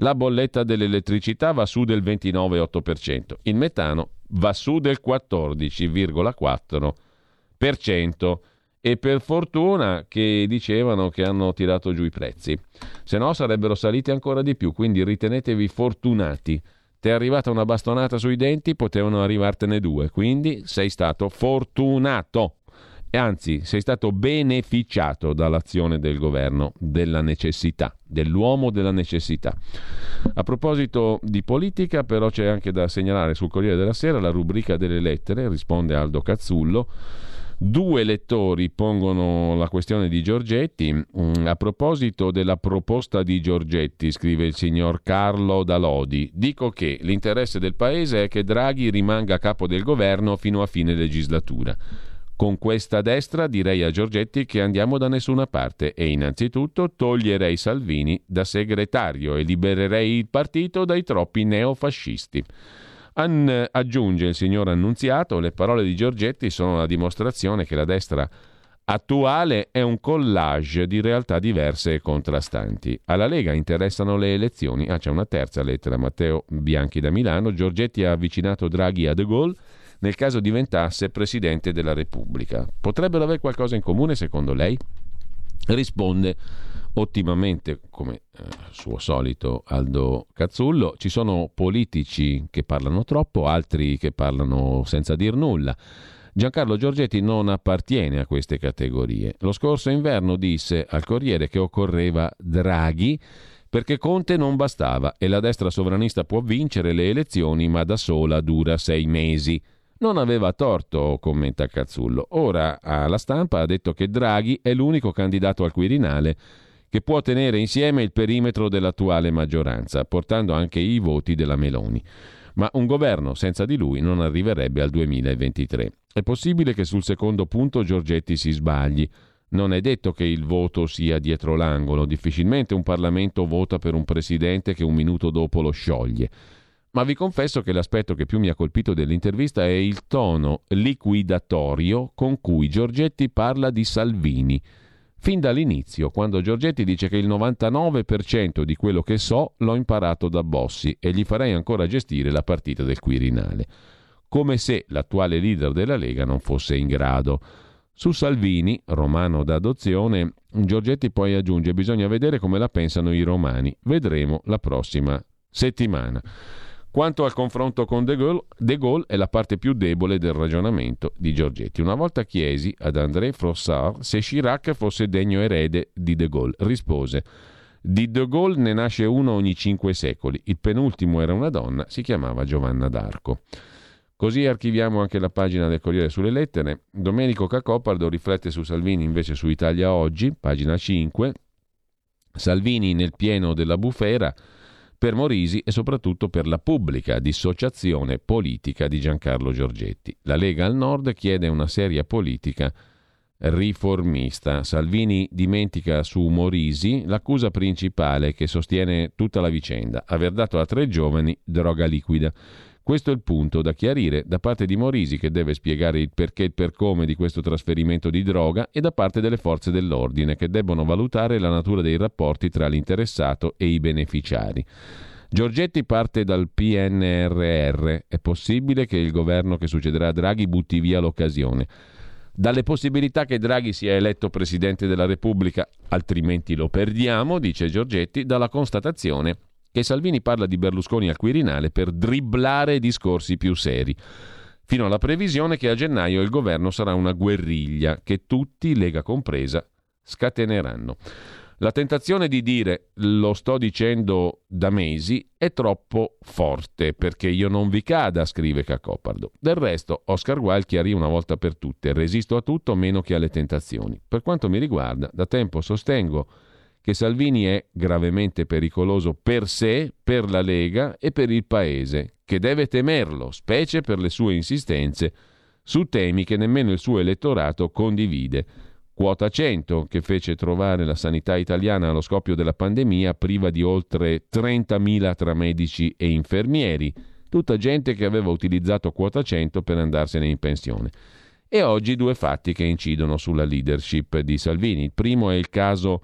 La bolletta dell'elettricità va su del 29,8%, il metano va su del 14,4% e per fortuna che dicevano che hanno tirato giù i prezzi, se no sarebbero saliti ancora di più, quindi ritenetevi fortunati. Ti è arrivata una bastonata sui denti, potevano arrivartene due, quindi sei stato fortunato e anzi sei stato beneficiato dall'azione del governo della necessità, dell'uomo della necessità. A proposito di politica però c'è anche da segnalare sul Corriere della Sera la rubrica delle lettere, risponde Aldo Cazzullo. Due lettori pongono la questione di Giorgetti. A proposito della proposta di Giorgetti, scrive il signor Carlo Dalodi, dico che l'interesse del paese è che Draghi rimanga capo del governo fino a fine legislatura. Con questa destra direi a Giorgetti che andiamo da nessuna parte e innanzitutto toglierei Salvini da segretario e libererei il partito dai troppi neofascisti. Aggiunge il signor Annunziato, le parole di Giorgetti sono la dimostrazione che la destra attuale è un collage di realtà diverse e contrastanti. Alla Lega interessano le elezioni. C'è una terza lettera, Matteo Bianchi da Milano. Giorgetti ha avvicinato Draghi a De Gaulle nel caso diventasse Presidente della Repubblica. Potrebbero avere qualcosa in comune, secondo lei? Risponde ottimamente, come suo solito, Aldo Cazzullo. Ci sono politici che parlano troppo, altri che parlano senza dir nulla. Giancarlo Giorgetti non appartiene a queste categorie. Lo scorso inverno disse al Corriere che occorreva Draghi perché Conte non bastava e la destra sovranista può vincere le elezioni ma da sola dura 6 mesi. Non aveva torto, commenta Cazzullo. Ora alla Stampa ha detto che Draghi è l'unico candidato al Quirinale che può tenere insieme il perimetro dell'attuale maggioranza, portando anche i voti della Meloni. Ma un governo senza di lui non arriverebbe al 2023. È possibile che sul secondo punto Giorgetti si sbagli. Non è detto che il voto sia dietro l'angolo, difficilmente un Parlamento vota per un presidente che un minuto dopo lo scioglie. Ma vi confesso che l'aspetto che più mi ha colpito dell'intervista è il tono liquidatorio con cui Giorgetti parla di Salvini. Fin dall'inizio, quando Giorgetti dice che il 99% di quello che so l'ho imparato da Bossi e gli farei ancora gestire la partita del Quirinale. Come se l'attuale leader della Lega non fosse in grado. Su Salvini, romano d'adozione, Giorgetti poi aggiunge: bisogna vedere come la pensano i romani. Vedremo la prossima settimana. Quanto al confronto con De Gaulle è la parte più debole del ragionamento di Giorgetti. Una volta chiesi ad André Frossard se Chirac fosse degno erede di De Gaulle. Rispose: di De Gaulle ne nasce uno ogni 5 secoli. Il penultimo era una donna, si chiamava Giovanna d'Arco. Così archiviamo anche la pagina del Corriere sulle Lettere. Domenico Cacopardo riflette su Salvini invece su Italia Oggi, pagina 5. Salvini nel pieno della bufera per Morisi e soprattutto per la pubblica dissociazione politica di Giancarlo Giorgetti. La Lega al Nord chiede una seria politica riformista. Salvini dimentica su Morisi l'accusa principale che sostiene tutta la vicenda: aver dato a 3 giovani droga liquida. Questo è il punto da chiarire da parte di Morisi, che deve spiegare il perché e per come di questo trasferimento di droga, e da parte delle forze dell'ordine, che debbono valutare la natura dei rapporti tra l'interessato e i beneficiari. Giorgetti parte dal PNRR. È possibile che il governo che succederà a Draghi butti via l'occasione. Dalle possibilità che Draghi sia eletto Presidente della Repubblica, altrimenti lo perdiamo, dice Giorgetti, dalla constatazione che Salvini parla di Berlusconi al Quirinale per dribblare discorsi più seri, fino alla previsione che a gennaio il governo sarà una guerriglia che tutti, Lega compresa, scateneranno. La tentazione di dire «lo sto dicendo da mesi» è troppo forte, perché io non vi cada, scrive Cacopardo. Del resto, Oscar Wilde chiarì una volta per tutte: resisto a tutto meno che alle tentazioni. Per quanto mi riguarda, da tempo sostengo che Salvini è gravemente pericoloso per sé, per la Lega e per il Paese, che deve temerlo, specie per le sue insistenze su temi che nemmeno il suo elettorato condivide. Quota 100, che fece trovare la sanità italiana allo scoppio della pandemia priva di oltre 30.000 tra medici e infermieri, tutta gente che aveva utilizzato quota 100 per andarsene in pensione. E oggi 2 fatti che incidono sulla leadership di Salvini. Il primo è il caso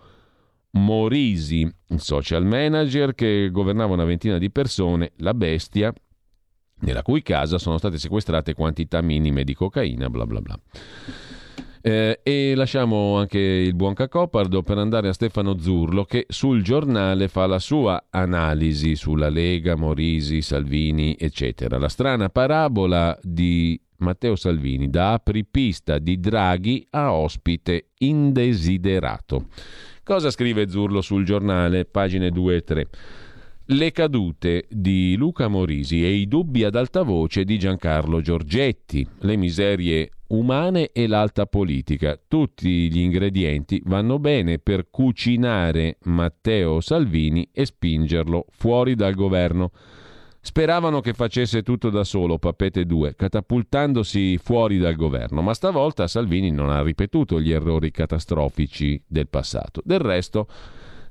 Morisi, un social manager che governava una 20 di persone, la bestia, nella cui casa sono state sequestrate quantità minime di cocaina, bla bla bla. E lasciamo anche il buon Cacopardo per andare a Stefano Zurlo, che sul Giornale fa la sua analisi sulla Lega, Morisi, Salvini, eccetera. La strana parabola di Matteo Salvini, da apripista di Draghi a ospite indesiderato. Cosa scrive Zurlo sul Giornale, pagine 2 e 3? Le cadute di Luca Morisi e i dubbi ad alta voce di Giancarlo Giorgetti, le miserie umane e l'alta politica. Tutti gli ingredienti vanno bene per cucinare Matteo Salvini e spingerlo fuori dal governo. Speravano che facesse tutto da solo, Papete 2, catapultandosi fuori dal governo, ma stavolta Salvini non ha ripetuto gli errori catastrofici del passato. Del resto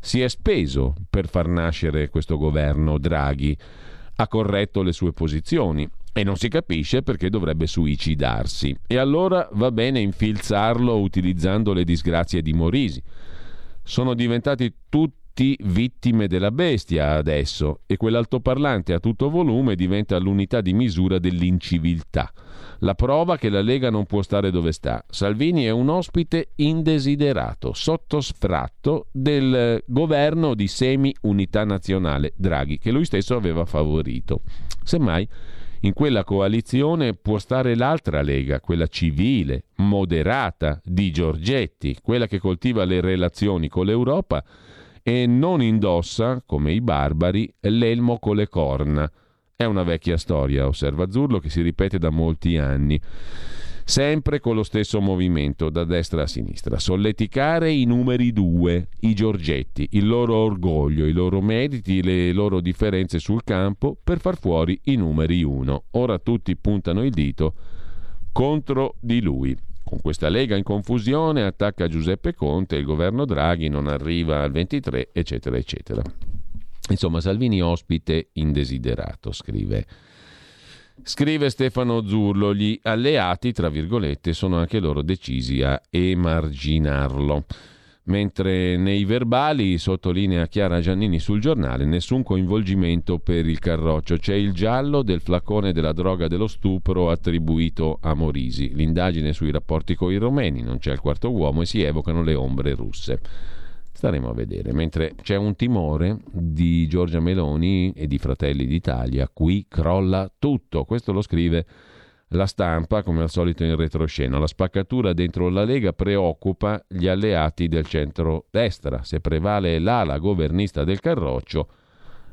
si è speso per far nascere questo governo Draghi, ha corretto le sue posizioni e non si capisce perché dovrebbe suicidarsi. E allora va bene infilzarlo utilizzando le disgrazie di Morisi. Sono diventati tutti vittime della bestia adesso, e quell'altoparlante a tutto volume diventa l'unità di misura dell'inciviltà, la prova che la Lega non può stare dove sta. Salvini è un ospite indesiderato, sottosfratto del governo di semi-unità nazionale Draghi, che lui stesso aveva favorito. Semmai in quella coalizione può stare l'altra Lega, quella civile, moderata di Giorgetti, quella che coltiva le relazioni con l'Europa e non indossa, come i barbari, l'elmo con le corna. È una vecchia storia, osserva Zurlo, che si ripete da molti anni. sempre con lo stesso movimento da destra a sinistra, solleticare i numeri due, i Giorgetti, il loro orgoglio, i loro meriti, le loro differenze sul campo per far fuori i numeri uno. Ora tutti puntano il dito contro di lui. Con questa Lega in confusione attacca Giuseppe Conte, il governo Draghi non arriva al 23, eccetera eccetera. Insomma, Salvini ospite indesiderato, scrive Stefano Zurlo. Gli alleati, tra virgolette, sono anche loro decisi a emarginarlo. Mentre nei verbali, sottolinea Chiara Giannini sul Giornale, nessun coinvolgimento per il Carroccio, c'è il giallo del flacone della droga dello stupro attribuito a Morisi, l'indagine sui rapporti coi romeni, non c'è il quarto uomo e si evocano le ombre russe. Staremo a vedere. Mentre c'è un timore di Giorgia Meloni e di Fratelli d'Italia, qui crolla tutto. Questo lo scrive La Stampa, come al solito in retroscena. La spaccatura dentro la Lega preoccupa gli alleati del centro-destra. Se prevale l'ala governista del Carroccio,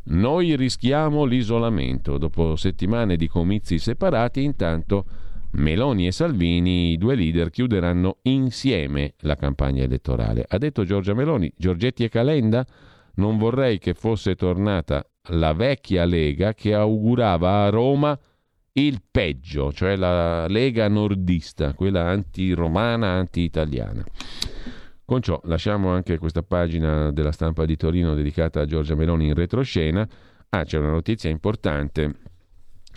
noi rischiamo l'isolamento. Dopo settimane di comizi separati, intanto Meloni e Salvini, i due leader, chiuderanno insieme la campagna elettorale. Ha detto Giorgia Meloni, Giorgetti e Calenda, non vorrei che fosse tornata la vecchia Lega che augurava a Roma il peggio, cioè la Lega nordista, quella antiromana, anti-italiana. Con ciò lasciamo anche questa pagina della Stampa di Torino dedicata a Giorgia Meloni in retroscena. Ah, c'è una notizia importante.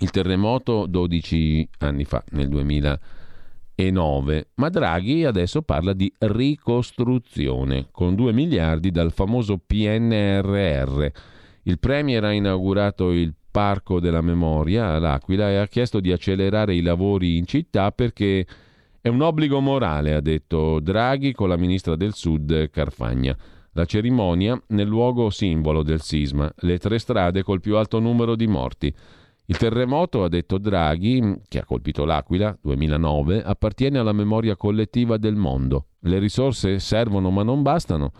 Il terremoto 12 anni fa, nel 2009, ma Draghi adesso parla di ricostruzione con 2 miliardi dal famoso PNRR. Il premier ha inaugurato il Parco della Memoria all'Aquila e ha chiesto di accelerare i lavori in città perché è un obbligo morale, ha detto Draghi con la ministra del Sud Carfagna. La cerimonia nel luogo simbolo del sisma, le 3 strade col più alto numero di morti. Il terremoto, ha detto Draghi, che ha colpito l'Aquila 2009, appartiene alla memoria collettiva del mondo. Le risorse servono ma non bastano,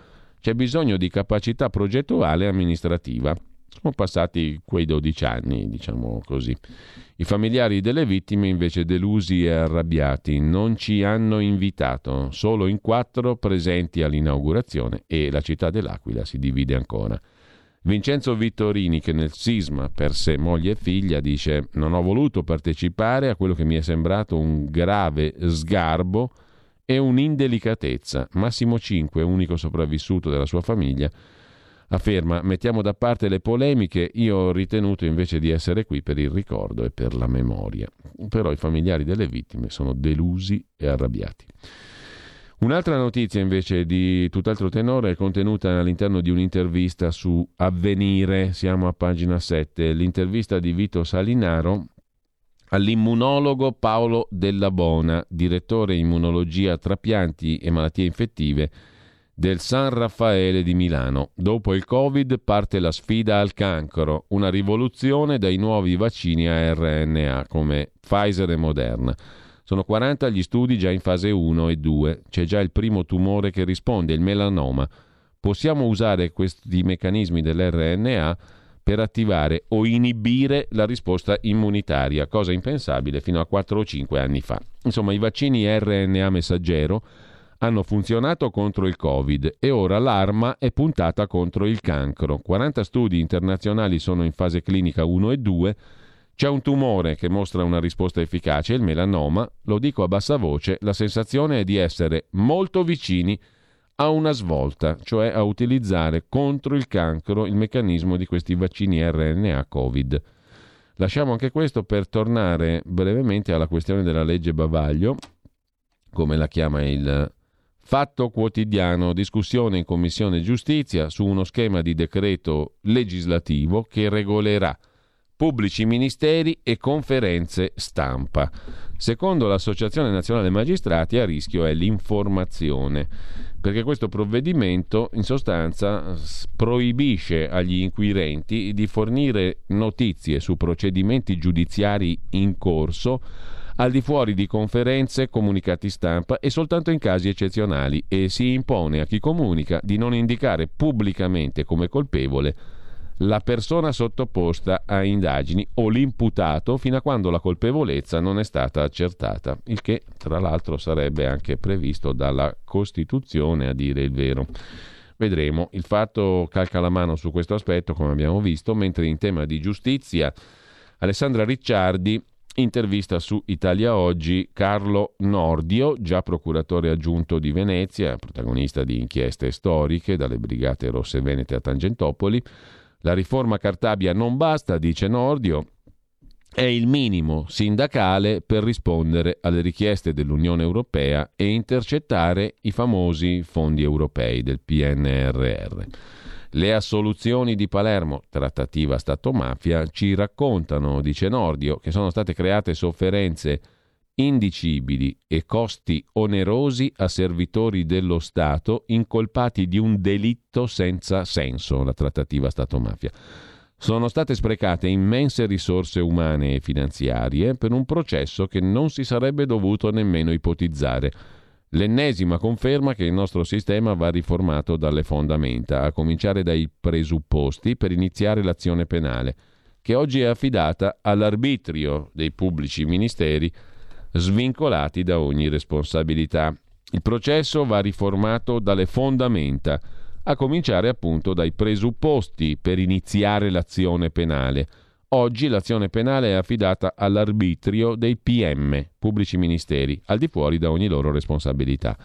c'è bisogno di capacità progettuale e amministrativa. Sono passati quei 12 anni, diciamo così. I familiari delle vittime invece delusi e arrabbiati non ci hanno invitato, solo in 4 presenti all'inaugurazione e la città dell'Aquila si divide ancora. Vincenzo Vittorini, che nel sisma perse moglie e figlia, dice «Non ho voluto partecipare a quello che mi è sembrato un grave sgarbo e un'indelicatezza. Massimo 5, unico sopravvissuto della sua famiglia, afferma «Mettiamo da parte le polemiche, io ho ritenuto invece di essere qui per il ricordo e per la memoria». Però i familiari delle vittime sono delusi e arrabbiati. Un'altra notizia invece di tutt'altro tenore è contenuta all'interno di un'intervista su Avvenire, siamo a pagina 7, l'intervista di Vito Salinaro all'immunologo Paolo Della Bona, direttore immunologia trapianti e malattie infettive del San Raffaele di Milano. Dopo il Covid parte la sfida al cancro, una rivoluzione dai nuovi vaccini a RNA come Pfizer e Moderna. Sono 40 gli studi già in fase 1 e 2, c'è già il primo tumore che risponde, il melanoma. Possiamo usare questi meccanismi dell'RNA per attivare o inibire la risposta immunitaria, cosa impensabile fino a 4 o 5 anni fa. Insomma, i vaccini RNA messaggero hanno funzionato contro il Covid e ora l'arma è puntata contro il cancro. 40 studi internazionali sono in fase clinica 1 e 2, c'è un tumore che mostra una risposta efficace, il melanoma, lo dico a bassa voce, la sensazione è di essere molto vicini a una svolta, cioè a utilizzare contro il cancro il meccanismo di questi vaccini RNA Covid. Lasciamo anche questo per tornare brevemente alla questione della legge bavaglio, come la chiama il Fatto Quotidiano, discussione in Commissione Giustizia su uno schema di decreto legislativo che regolerà pubblici ministeri e conferenze stampa. Secondo l'Associazione Nazionale Magistrati a rischio è l'informazione, perché questo provvedimento in sostanza proibisce agli inquirenti di fornire notizie su procedimenti giudiziari in corso al di fuori di conferenze, comunicati stampa e soltanto in casi eccezionali, e si impone a chi comunica di non indicare pubblicamente come colpevole la persona sottoposta a indagini o l'imputato fino a quando la colpevolezza non è stata accertata, il che tra l'altro sarebbe anche previsto dalla Costituzione, a dire il vero. Vedremo, il Fatto calca la mano su questo aspetto, come abbiamo visto, mentre in tema di giustizia Alessandra Ricciardi intervista su Italia Oggi Carlo Nordio, già procuratore aggiunto di Venezia, protagonista di inchieste storiche dalle Brigate Rosse Venete a Tangentopoli. La riforma Cartabia non basta, dice Nordio, è il minimo sindacale per rispondere alle richieste dell'Unione Europea e intercettare i famosi fondi europei del PNRR. Le assoluzioni di Palermo, trattativa Stato-mafia, ci raccontano, dice Nordio, che sono state create sofferenze indicibili e costi onerosi a servitori dello Stato incolpati di un delitto senza senso, la trattativa Stato-mafia. Sono state sprecate immense risorse umane e finanziarie per un processo che non si sarebbe dovuto nemmeno ipotizzare. L'ennesima conferma che il nostro sistema va riformato dalle fondamenta, a cominciare dai presupposti per iniziare l'azione penale, che oggi è affidata all'arbitrio dei pubblici ministeri, svincolati da ogni responsabilità. Il processo va riformato dalle fondamenta, a cominciare appunto dai presupposti per iniziare l'azione penale. Oggi l'azione penale è affidata all'arbitrio dei PM, pubblici ministeri, al di fuori da ogni loro responsabilità.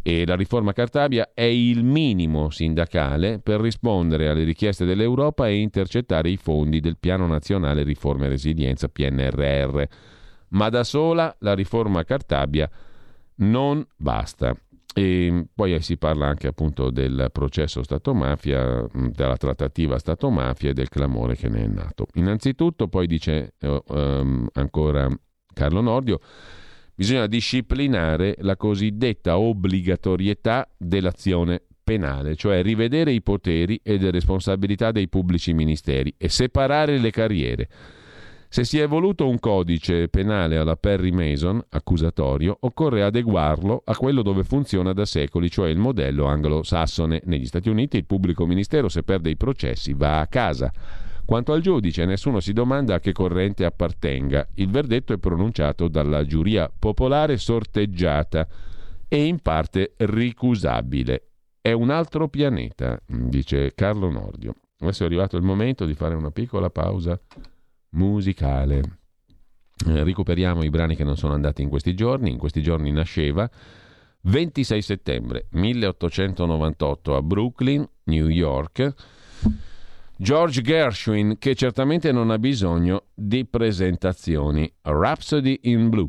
E la riforma Cartabia è il minimo sindacale per rispondere alle richieste dell'Europa e intercettare i fondi del Piano Nazionale Riforma e Resilienza PNRR. Ma da sola la riforma Cartabia non basta. E poi si parla anche appunto del processo Stato-mafia, della trattativa Stato-mafia e del clamore che ne è nato. Innanzitutto, poi dice ancora Carlo Nordio, bisogna disciplinare la cosiddetta obbligatorietà dell'azione penale, cioè rivedere i poteri e le responsabilità dei pubblici ministeri e separare le carriere. Se si è voluto un codice penale alla Perry Mason, accusatorio, occorre adeguarlo a quello dove funziona da secoli, cioè il modello anglo-sassone. Negli Stati Uniti il pubblico ministero, se perde i processi, va a casa. Quanto al giudice, nessuno si domanda a che corrente appartenga. Il verdetto è pronunciato dalla giuria popolare sorteggiata e in parte ricusabile. È un altro pianeta, dice Carlo Nordio. Adesso è arrivato il momento di fare una piccola pausa musicale. Recuperiamo i brani che non sono andati in questi giorni. In questi giorni nasceva 26 settembre 1898 a Brooklyn, New York, George Gershwin, che certamente non ha bisogno di presentazioni. Rhapsody in Blue.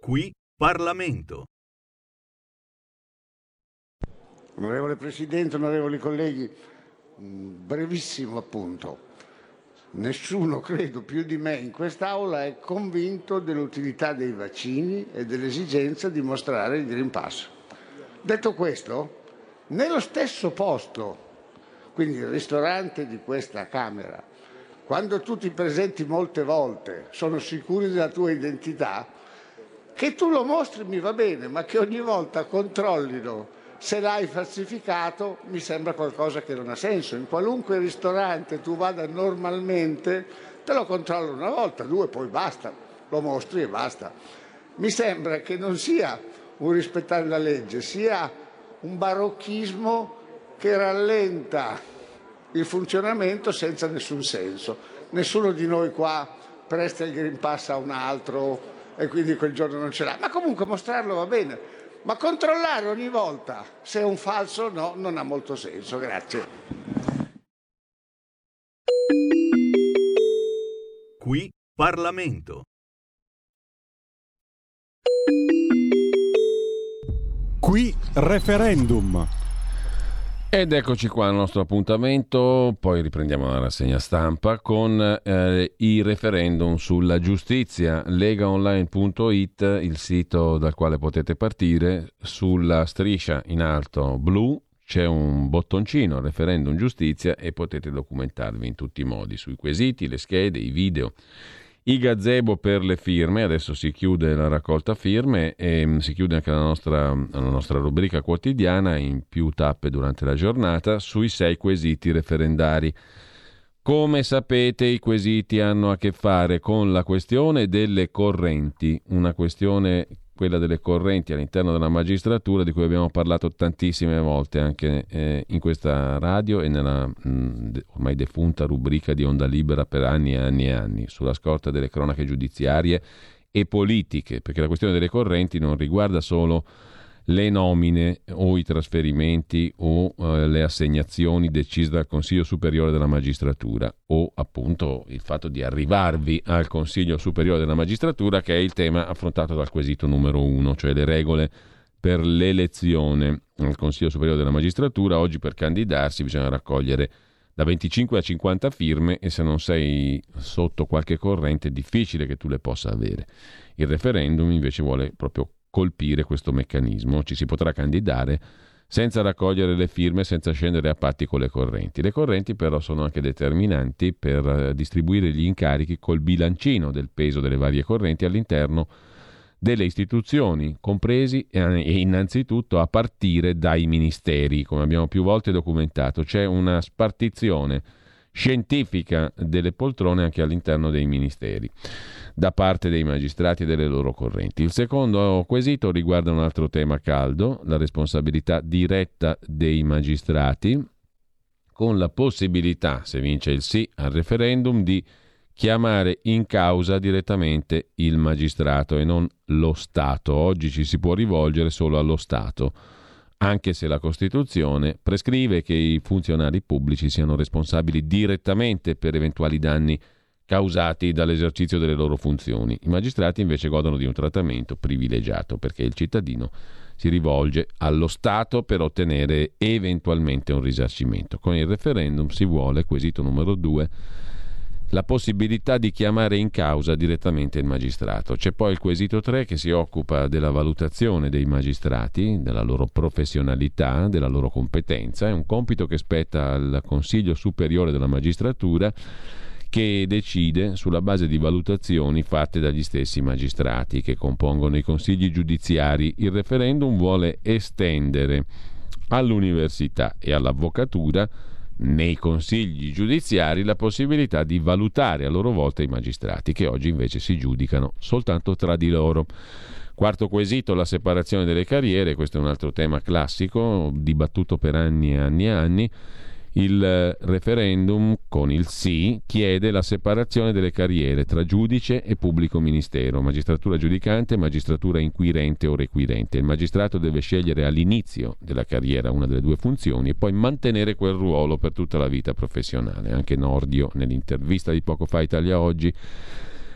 Qui Parlamento. Onorevole Presidente, onorevoli colleghi, brevissimo appunto. Nessuno, credo, più di me in quest'Aula è convinto dell'utilità dei vaccini e dell'esigenza di mostrare il Green Pass. Detto questo, nello stesso posto, quindi il ristorante di questa Camera, quando tu ti presenti molte volte, sono sicuri della tua identità, che tu lo mostri mi va bene, ma che ogni volta controllino se l'hai falsificato mi sembra qualcosa che non ha senso. In qualunque ristorante tu vada normalmente te lo controllo una volta, due, poi basta, lo mostri e basta. Mi sembra che non sia un rispettare la legge, sia un barocchismo che rallenta il funzionamento senza nessun senso. Nessuno di noi qua presta il Green Pass a un altro e quindi quel giorno non ce l'ha, ma comunque mostrarlo va bene. Ma controllare ogni volta se è un falso o no non ha molto senso. Grazie. Qui Parlamento. Qui referendum. Ed eccoci qua al nostro appuntamento, poi riprendiamo la rassegna stampa con i referendum sulla giustizia. Legaonline.it, il sito dal quale potete partire. Sulla striscia in alto blu c'è un bottoncino referendum giustizia e potete documentarvi in tutti i modi sui quesiti, le schede, i video, i gazebo per le firme. Adesso si chiude la raccolta firme e si chiude anche la nostra rubrica quotidiana in più tappe durante la giornata sui 6 quesiti referendari. Come sapete, i quesiti hanno a che fare con la questione delle correnti, una questione, quella delle correnti all'interno della magistratura, di cui abbiamo parlato tantissime volte anche in questa radio e nella ormai defunta rubrica di Onda Libera per anni e anni e anni, sulla scorta delle cronache giudiziarie e politiche, perché la questione delle correnti non riguarda solo le nomine o i trasferimenti o le assegnazioni decise dal Consiglio Superiore della Magistratura, o appunto il fatto di arrivarvi al Consiglio Superiore della Magistratura, che è il tema affrontato dal quesito numero 1, cioè le regole per l'elezione al Consiglio Superiore della Magistratura. Oggi per candidarsi bisogna raccogliere da 25 a 50 firme e se non sei sotto qualche corrente è difficile che tu le possa avere. Il referendum invece vuole proprio colpire questo meccanismo. Ci si potrà candidare senza raccogliere le firme, senza scendere a patti con le correnti. Le correnti però sono anche determinanti per distribuire gli incarichi col bilancino del peso delle varie correnti all'interno delle istituzioni, compresi e innanzitutto a partire dai ministeri. Come abbiamo più volte documentato, c'è una spartizione scientifica delle poltrone anche all'interno dei ministeri da parte dei magistrati e delle loro correnti. Il secondo quesito riguarda un altro tema caldo, la responsabilità diretta dei magistrati, con la possibilità, se vince il sì al referendum, di chiamare in causa direttamente il magistrato e non lo Stato. Oggi ci si può rivolgere solo allo Stato, anche se la Costituzione prescrive che i funzionari pubblici siano responsabili direttamente per eventuali danni causati dall'esercizio delle loro funzioni. I magistrati invece godono di un trattamento privilegiato perché il cittadino si rivolge allo Stato per ottenere eventualmente un risarcimento. Con il referendum si vuole, quesito numero 2, la possibilità di chiamare in causa direttamente il magistrato. C'è poi il quesito 3 che si occupa della valutazione dei magistrati, della loro professionalità, della loro competenza. È un compito che spetta al Consiglio Superiore della Magistratura, che decide sulla base di valutazioni fatte dagli stessi magistrati che compongono i consigli giudiziari. Il referendum vuole estendere all'università e all'avvocatura nei consigli giudiziari la possibilità di valutare a loro volta i magistrati, che oggi invece si giudicano soltanto tra di loro. Quarto quesito, la separazione delle carriere. Questo è un altro tema classico dibattuto per anni e anni e anni. Il referendum con il sì chiede la separazione delle carriere tra giudice e pubblico ministero, magistratura giudicante e magistratura inquirente o requirente. Il magistrato deve scegliere all'inizio della carriera una delle due funzioni e poi mantenere quel ruolo per tutta la vita professionale. Anche Nordio, nell'intervista di poco fa a Italia Oggi,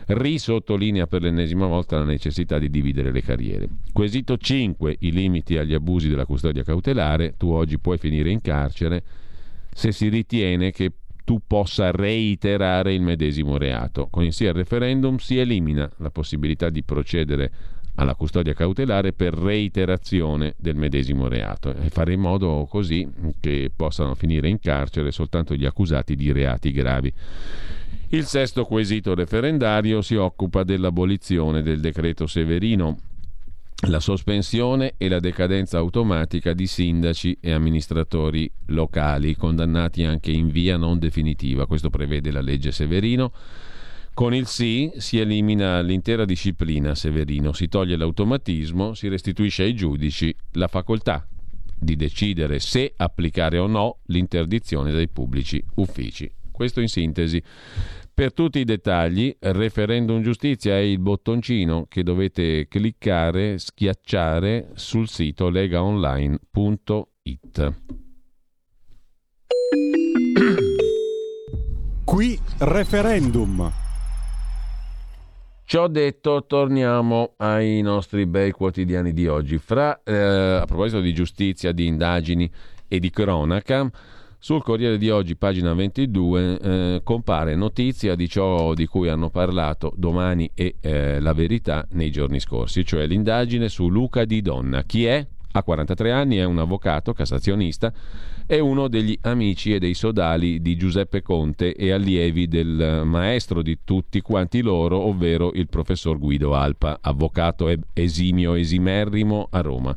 risottolinea per l'ennesima volta la necessità di dividere le carriere. Quesito 5, i limiti agli abusi della custodia cautelare. Tu oggi puoi finire in carcere se si ritiene che tu possa reiterare il medesimo reato. Con il sì al referendum si elimina la possibilità di procedere alla custodia cautelare per reiterazione del medesimo reato e fare in modo così che possano finire in carcere soltanto gli accusati di reati gravi. Il sesto quesito referendario si occupa dell'abolizione del decreto Severino, la sospensione e la decadenza automatica di sindaci e amministratori locali condannati anche in via non definitiva. Questo prevede la legge Severino. Con il sì si elimina l'intera disciplina Severino, si toglie l'automatismo, si restituisce ai giudici la facoltà di decidere se applicare o no l'interdizione dai pubblici uffici. Questo in sintesi. Per tutti i dettagli, Referendum Giustizia è il bottoncino che dovete cliccare, schiacciare sul sito legaonline.it. Qui Referendum. Ciò detto, torniamo ai nostri bei quotidiani di oggi. A proposito di giustizia, di indagini e di cronaca, sul Corriere di Oggi, pagina 22, compare notizia di ciò di cui hanno parlato Domani e La Verità nei giorni scorsi, cioè l'indagine su Luca Di Donna. Chi è? Ha 43 anni, è un avvocato cassazionista, è uno degli amici e dei sodali di Giuseppe Conte e allievi del maestro di tutti quanti loro, ovvero il professor Guido Alpa, avvocato esimio esimerrimo a Roma.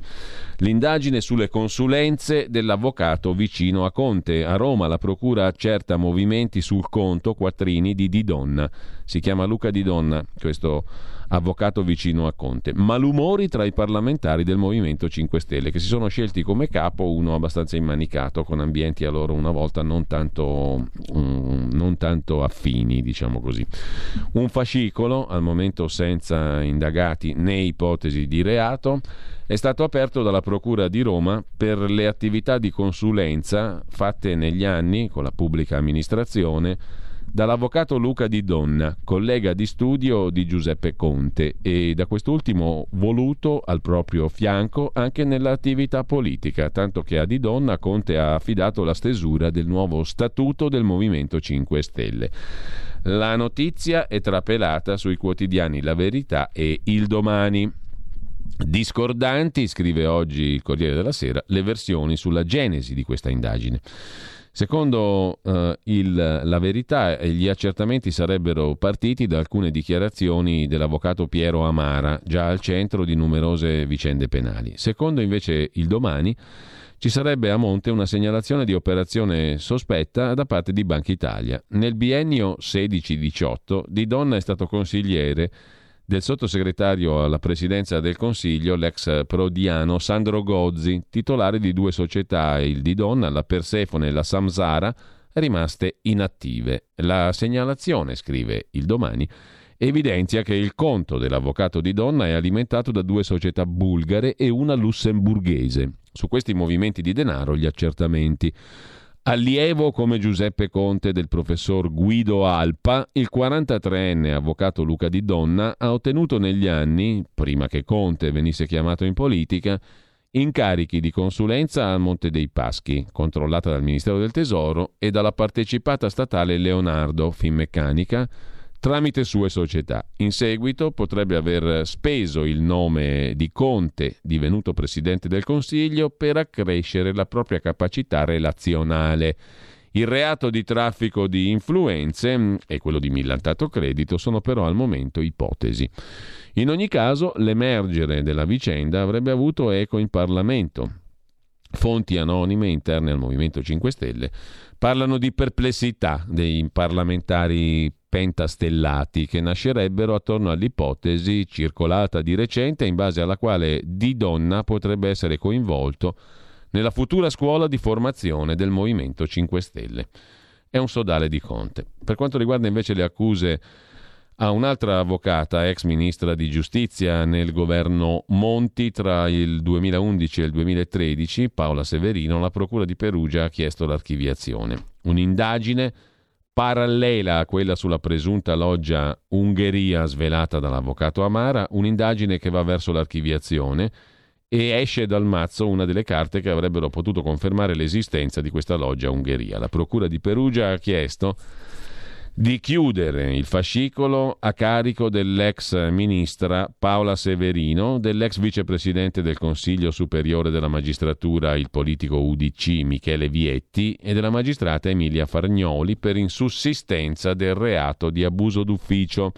L'indagine sulle consulenze dell'avvocato vicino a Conte. A Roma la procura accerta movimenti sul conto quattrini di Di Donna. Si chiama Luca Di Donna, questo avvocato vicino a Conte. Malumori tra i parlamentari del Movimento 5 Stelle che si sono scelti come capo uno abbastanza immanicato, con ambienti a loro una volta non tanto affini, diciamo così. Un fascicolo, al momento senza indagati né ipotesi di reato, è stato aperto dalla Procura di Roma per le attività di consulenza fatte negli anni con la pubblica amministrazione dall'avvocato Luca Di Donna, collega di studio di Giuseppe Conte, e da quest'ultimo voluto al proprio fianco anche nell'attività politica, tanto che a Di Donna Conte ha affidato la stesura del nuovo statuto del Movimento 5 Stelle. La notizia è trapelata sui quotidiani La Verità e Il Domani. Discordanti, scrive oggi il Corriere della Sera, le versioni sulla genesi di questa indagine. Secondo La Verità, gli accertamenti sarebbero partiti da alcune dichiarazioni dell'avvocato Piero Amara, già al centro di numerose vicende penali. Secondo invece Il Domani, ci sarebbe a monte una segnalazione di operazione sospetta da parte di Banca Italia. Nel biennio 16-18 Di Donna è stato consigliere del sottosegretario alla presidenza del Consiglio, l'ex prodiano Sandro Gozzi, titolare di due società, il Di Donna, la Persefone e la Samsara, rimaste inattive. La segnalazione, scrive Il Domani, evidenzia che il conto dell'avvocato Di Donna è alimentato da due società bulgare e una lussemburghese. Su questi movimenti di denaro gli accertamenti. Allievo come Giuseppe Conte del professor Guido Alpa, il 43enne avvocato Luca Di Donna ha ottenuto negli anni, prima che Conte venisse chiamato in politica, incarichi di consulenza a Monte dei Paschi, controllata dal Ministero del Tesoro, e dalla partecipata statale Leonardo Finmeccanica tramite sue società. In seguito potrebbe aver speso il nome di Conte, divenuto presidente del Consiglio, per accrescere la propria capacità relazionale. Il reato di traffico di influenze e quello di millantato credito sono però al momento ipotesi. In ogni caso, l'emergere della vicenda avrebbe avuto eco in Parlamento. Fonti anonime interne al Movimento 5 Stelle parlano di perplessità dei parlamentari pentastellati che nascerebbero attorno all'ipotesi circolata di recente in base alla quale Di Donna potrebbe essere coinvolto nella futura scuola di formazione del Movimento 5 Stelle. È un sodale di Conte. Per quanto riguarda invece le accuse a un'altra avvocata, ex ministra di giustizia nel governo Monti tra il 2011 e il 2013, Paola Severino, la Procura di Perugia ha chiesto l'archiviazione. Un'indagine parallela a quella sulla presunta loggia Ungheria svelata dall'avvocato Amara, un'indagine che va verso l'archiviazione e esce dal mazzo una delle carte che avrebbero potuto confermare l'esistenza di questa loggia Ungheria. La Procura di Perugia ha chiesto di chiudere il fascicolo a carico dell'ex ministra Paola Severino, dell'ex vicepresidente del Consiglio Superiore della Magistratura, il politico UDC Michele Vietti, e della magistrata Emilia Fargnoli per insussistenza del reato di abuso d'ufficio.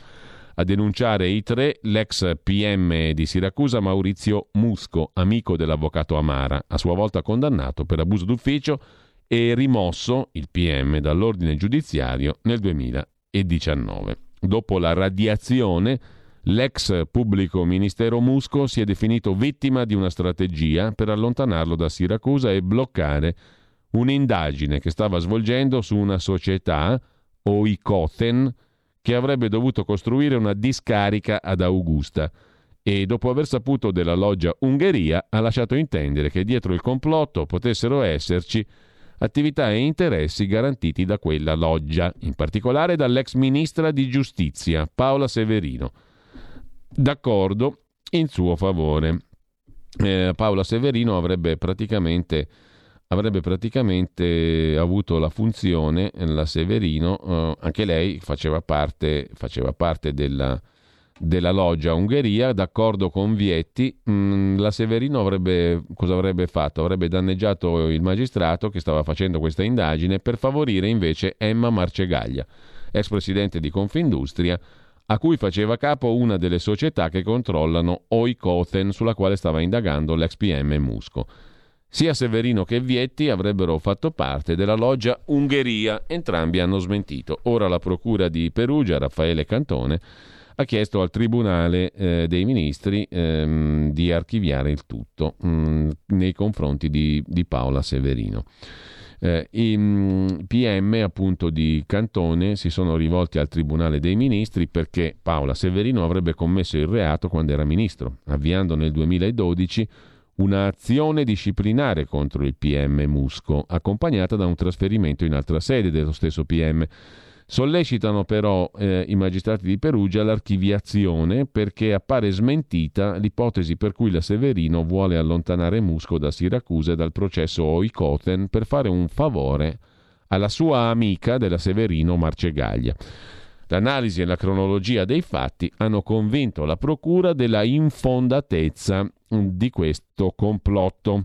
A denunciare i tre l'ex PM di Siracusa Maurizio Musco, amico dell'avvocato Amara, a sua volta condannato per abuso d'ufficio e rimosso il PM dall'ordine giudiziario nel 2019. Dopo la radiazione, l'ex pubblico ministero Musco si è definito vittima di una strategia per allontanarlo da Siracusa e bloccare un'indagine che stava svolgendo su una società, Oikoten, che avrebbe dovuto costruire una discarica ad Augusta. E dopo aver saputo della loggia Ungheria ha lasciato intendere che dietro il complotto potessero esserci attività e interessi garantiti da quella loggia, in particolare dall'ex ministra di giustizia Paola Severino. D'accordo in suo favore. Paola Severino avrebbe praticamente avuto la funzione, la Severino, anche lei faceva parte della loggia Ungheria, d'accordo con Vietti. La Severino cosa avrebbe fatto? Avrebbe danneggiato il magistrato che stava facendo questa indagine per favorire invece Emma Marcegaglia, ex presidente di Confindustria, a cui faceva capo una delle società che controllano Oikoten, sulla quale stava indagando l'ex PM Musco. Sia Severino che Vietti avrebbero fatto parte della loggia Ungheria, entrambi hanno smentito. Ora la Procura di Perugia, Raffaele Cantone, ha chiesto al Tribunale dei Ministri di archiviare il tutto nei confronti di Paola Severino. I PM appunto di Cantone si sono rivolti al Tribunale dei Ministri perché Paola Severino avrebbe commesso il reato quando era ministro, avviando nel 2012 un'azione disciplinare contro il PM Musco, accompagnata da un trasferimento in altra sede dello stesso PM. Sollecitano però i magistrati di Perugia l'archiviazione perché appare smentita l'ipotesi per cui la Severino vuole allontanare Musco da Siracusa e dal processo Oikoten per fare un favore alla sua amica della Severino Marcegaglia. L'analisi e la cronologia dei fatti hanno convinto la Procura della infondatezza di questo complotto.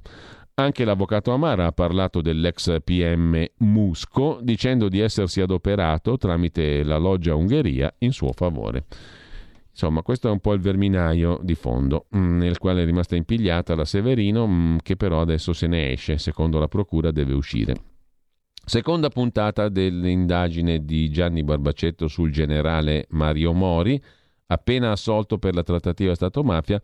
Anche l'avvocato Amara ha parlato dell'ex PM Musco, dicendo di essersi adoperato tramite la loggia Ungheria in suo favore. Insomma, questo è un po' il verminaio di fondo, nel quale è rimasta impigliata la Severino, che però adesso se ne esce, secondo la Procura deve uscire. Seconda puntata dell'indagine di Gianni Barbacetto sul generale Mario Mori, appena assolto per la trattativa Stato-mafia.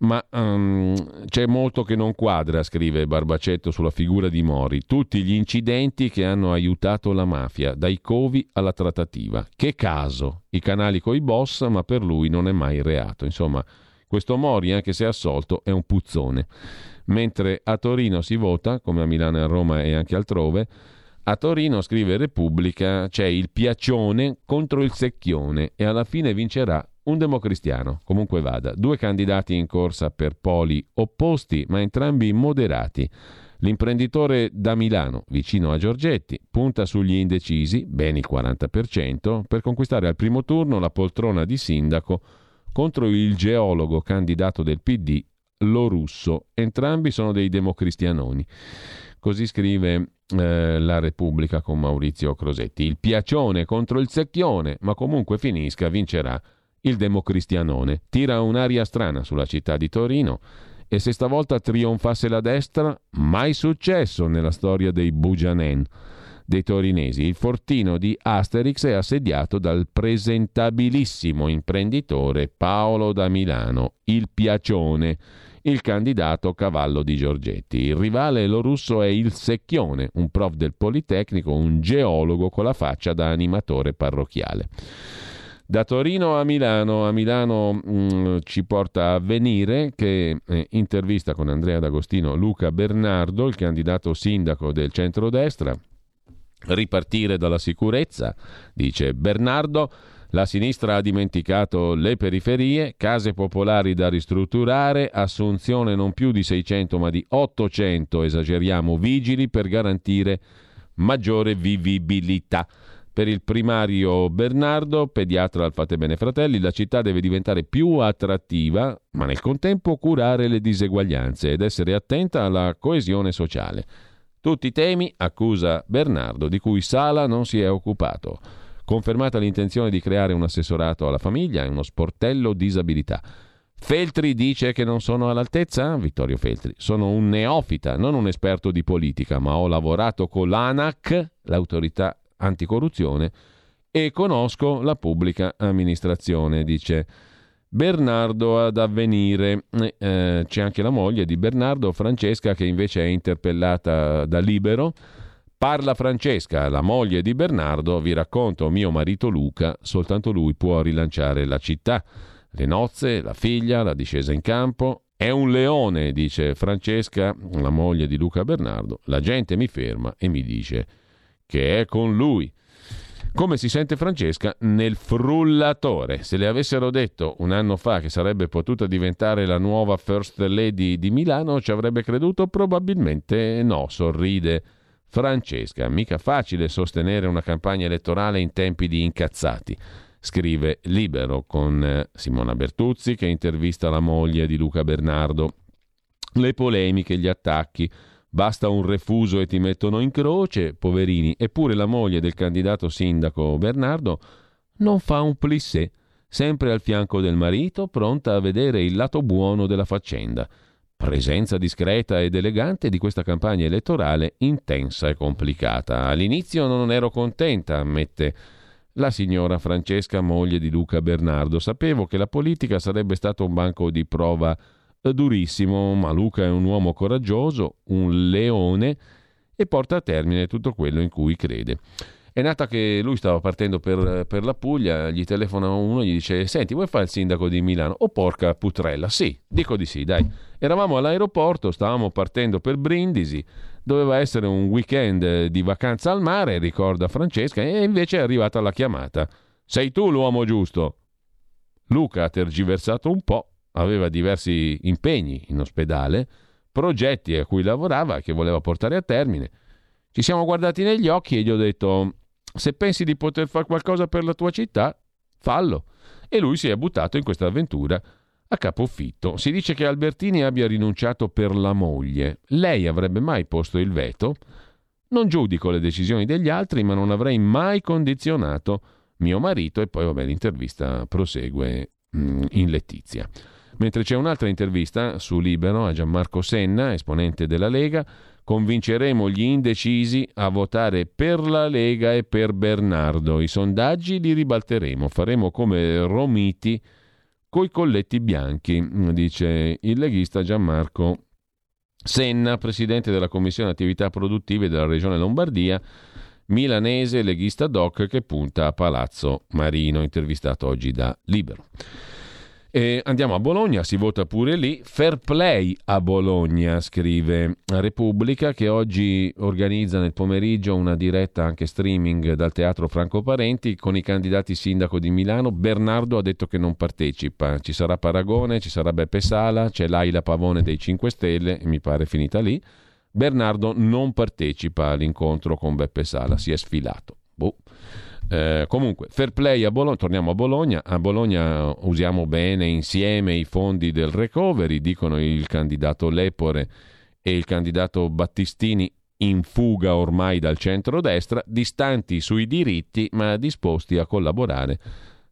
Ma c'è molto che non quadra, scrive Barbacetto sulla figura di Mori. Tutti gli incidenti che hanno aiutato la mafia, dai covi alla trattativa. Che caso? I canali coi boss, ma per lui non è mai reato. Insomma, questo Mori, anche se assolto, è un puzzone. mentre a Torino si vota, come a Milano e a Roma e anche altrove. A Torino, scrive Repubblica, c'è il piaccione contro il secchione e alla fine vincerà un democristiano, comunque vada. 2 candidati in corsa per poli opposti, ma entrambi moderati. L'imprenditore da Milano, vicino a Giorgetti, punta sugli indecisi, ben il 40%, per conquistare al primo turno la poltrona di sindaco contro il geologo candidato del PD, Lorusso. Entrambi sono dei democristianoni. Così scrive La Repubblica con Maurizio Crosetti. Il piaccione contro il secchione, ma comunque finisca, vincerà il democristianone. Tira un'aria strana sulla città di Torino e se stavolta trionfasse la destra, mai successo nella storia dei Bugianen, dei torinesi. Il fortino di Asterix è assediato dal presentabilissimo imprenditore Paolo da Milano, il piaccione, il candidato cavallo di Giorgetti. Il rivale Lorusso è il secchione, un prof del Politecnico, un geologo con la faccia da animatore parrocchiale. Da Torino a Milano ci porta Avvenire, che intervista con Andrea D'Agostino Luca Bernardo, il candidato sindaco del centrodestra. Ripartire dalla sicurezza, dice Bernardo. La sinistra ha dimenticato le periferie, case popolari da ristrutturare, assunzione non più di 600 ma di 800, esageriamo, vigili per garantire maggiore vivibilità. Per il primario Bernardo, pediatra al Fate Bene Fratelli, la città deve diventare più attrattiva, ma nel contempo curare le diseguaglianze ed essere attenta alla coesione sociale. Tutti i temi, accusa Bernardo, di cui Sala non si è occupato. Confermata l'intenzione di creare un assessorato alla famiglia e uno sportello disabilità. Feltri dice che non sono all'altezza? Vittorio Feltri. Sono un neofita, non un esperto di politica, ma ho lavorato con l'ANAC, l'autorità anticorruzione, e conosco la pubblica amministrazione, dice Bernardo ad Avvenire. C'è anche la moglie di Bernardo, Francesca, che invece è interpellata da Libero. Parla Francesca, la moglie di Bernardo, vi racconto mio marito Luca, soltanto lui può rilanciare la città. Le nozze, la figlia, la discesa in campo. È un leone, dice Francesca, la moglie di Luca Bernardo. La gente mi ferma e mi dice che è con lui. Come si sente Francesca nel frullatore? Se le avessero detto un anno fa che sarebbe potuta diventare la nuova First Lady di Milano, ci avrebbe creduto? Probabilmente no, sorride Francesca. Mica facile sostenere una campagna elettorale in tempi di incazzati, scrive Libero con Simona Bertuzzi che intervista la moglie di Luca Bernardo. Le polemiche, gli attacchi, basta un refuso e ti mettono in croce, poverini. Eppure la moglie del candidato sindaco Bernardo non fa un plissé, sempre al fianco del marito, pronta a vedere il lato buono della faccenda. Presenza discreta ed elegante di questa campagna elettorale intensa e complicata. All'inizio non ero contenta, ammette la signora Francesca, moglie di Luca Bernardo. Sapevo che la politica sarebbe stato un banco di prova durissimo, ma Luca è un uomo coraggioso, un leone, e porta a termine tutto quello in cui crede. È nata che lui stava partendo per la Puglia, gli telefona uno e gli dice: senti, vuoi fare il sindaco di Milano? Oh, porca putrella, sì, dico di sì, dai. Eravamo all'aeroporto, stavamo partendo per Brindisi, doveva essere un weekend di vacanza al mare, ricorda Francesca, e invece è arrivata la chiamata. Sei tu l'uomo giusto. Luca ha tergiversato un po', aveva diversi impegni in ospedale, progetti a cui lavorava e che voleva portare a termine. Ci siamo guardati negli occhi e gli ho detto: se pensi di poter fare qualcosa per la tua città, fallo. E lui si è buttato in questa avventura a capofitto. Si dice che Albertini abbia rinunciato per la moglie. Lei avrebbe mai posto il veto? Non giudico le decisioni degli altri, ma non avrei mai condizionato mio marito. E poi, vabbè, l'intervista prosegue in Letizia. Mentre c'è un'altra intervista su Libero a Gianmarco Senna, esponente della Lega. Convinceremo gli indecisi a votare per la Lega e per Bernardo. I sondaggi li ribalteremo, faremo come Romiti coi colletti bianchi, dice il leghista Gianmarco Senna, presidente della Commissione Attività Produttive della Regione Lombardia, milanese leghista doc che punta a Palazzo Marino, intervistato oggi da Libero. Andiamo a Bologna, si vota pure lì. Fair play a Bologna, scrive Repubblica, che oggi organizza nel pomeriggio una diretta anche streaming dal Teatro Franco Parenti con i candidati sindaco di Milano. Bernardo ha detto che non partecipa, ci sarà Paragone, ci sarà Beppe Sala, c'è Laila Pavone dei 5 Stelle e mi pare finita lì. Bernardo non partecipa all'incontro con Beppe Sala, si è sfilato. Comunque, fair play a Bologna, torniamo a Bologna. A Bologna usiamo bene insieme i fondi del recovery, dicono il candidato Lepore e il candidato Battistini, in fuga ormai dal centrodestra, distanti sui diritti ma disposti a collaborare